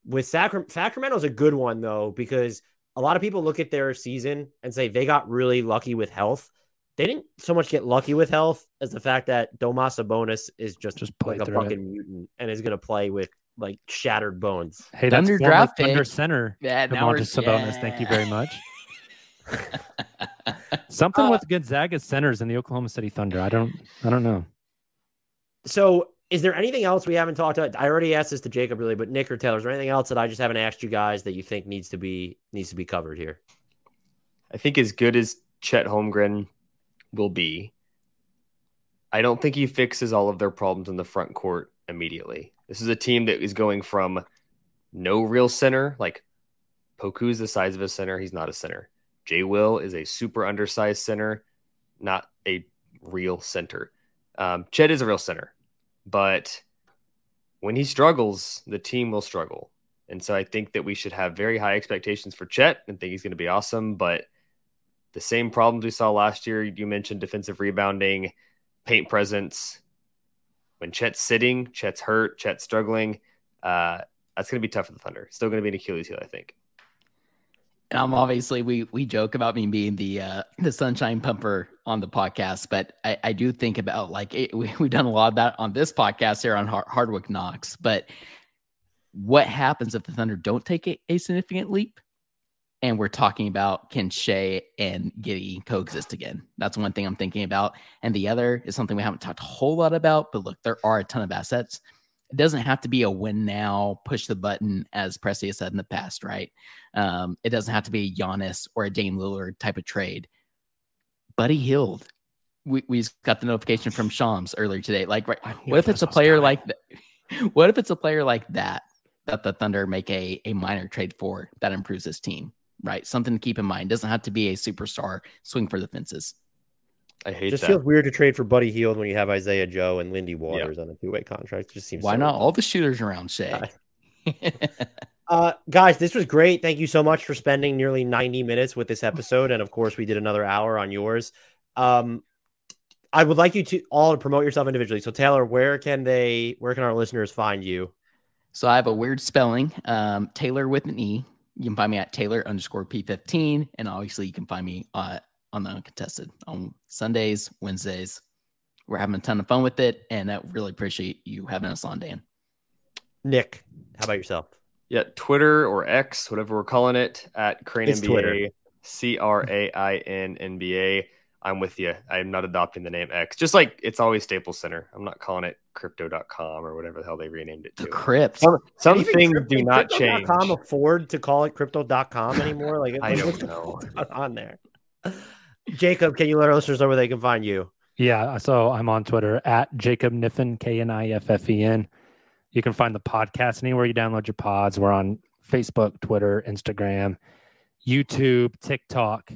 with Sacramento is a good one though, because a lot of people look at their season and say they got really lucky with health. They didn't so much get lucky with health as the fact that Domas Sabonis is just like a fucking mutant and is going to play with like shattered bones. Hey, that's your draft under center. Yeah, Domas Sabonis. Yeah. Thank you very much. Something with Gonzaga centers in the Oklahoma City Thunder. I don't know. So, is there anything else we haven't talked about? I already asked this to Jacob, really, but Nick or Taylor, is there anything else that I just haven't asked you guys that you think needs to be covered here? I think as good as Chet Holmgren will be, I don't think he fixes all of their problems in the front court immediately. This is a team that is going from no real center, like Poku's the size of a center, he's not a center. Jay Will is a super undersized center, not a real center. Chet is a real center, but when he struggles, the team will struggle. And so I think that we should have very high expectations for Chet and think he's going to be awesome, but The same problems we saw last year. You mentioned defensive rebounding, paint presence. When Chet's sitting, Chet's hurt, Chet's struggling. That's going to be tough for the Thunder. Still going to be an Achilles heel, I think. And I'm obviously, we joke about me being the sunshine pumper on the podcast, but I do think about we've done a lot of that on this podcast here on Hardwick Knox. But what happens if the Thunder don't take a significant leap? And we're talking about, can Shai and Giddey coexist again? That's one thing I'm thinking about. And the other is something we haven't talked a whole lot about, but look, there are a ton of assets. It doesn't have to be a win now, push the button, as Presti has said in the past, right? It doesn't have to be a Giannis or a Dame Lillard type of trade. Buddy Hield. We just got the notification from Shams earlier today. Like, right, what if it's a player like that? What if it's a player like that that the Thunder make a minor trade for that improves this team? Right, something to keep in mind. Doesn't have to be a superstar swing for the fences. I hate it. Just feels weird to trade for Buddy Hield when you have Isaiah Joe and Lindy Waters on a two-way contract. It just seems. Why not all the shooters around Shai? Guys, this was great. Thank you so much for spending nearly 90 minutes with this episode, and of course, we did another hour on yours. I would like you to all promote yourself individually. So, Taylor, where can our listeners find you? So I have a weird spelling, Taylor with an E. You can find me at Taylor_P15. And obviously you can find me on the Uncontested on Sundays, Wednesdays. We're having a ton of fun with it. And I really appreciate you having us on, Dan. Nick, how about yourself? Yeah. Twitter or X, whatever we're calling it, at Crane NBA, Twitter. CRAIN NBA. I'm with you. I'm not adopting the name X. Just like it's always Staples Center. I'm not calling it crypto.com or whatever the hell they renamed it to. The Crypt. Some things do not change. Can afford to call it crypto.com anymore? Like I don't know. On there. Jacob, can you let our listeners know where they can find you? Yeah, so I'm on Twitter at Jacob Kniffen, Kniffen. You can find the podcast anywhere you download your pods. We're on Facebook, Twitter, Instagram, YouTube, TikTok.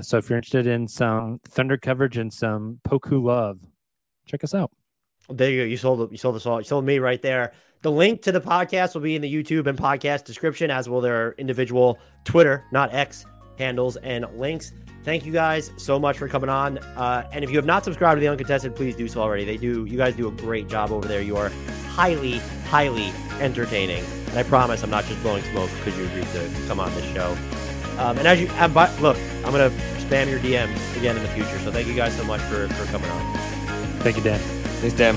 So if you're interested in some Thunder coverage and some Poku love, check us out. There you go. You sold us all. You sold me right there. The link to the podcast will be in the YouTube and podcast description, as will their individual Twitter, not X, handles and links. Thank you guys so much for coming on. And if you have not subscribed to The Uncontested, please do so already. You guys do a great job over there. You are highly, highly entertaining. And I promise I'm not just blowing smoke because you agreed to come on this show. And as you look, I'm going to spam your DMs again in the future. So thank you guys so much for coming on. Thank you, Dan. Thanks, Dan.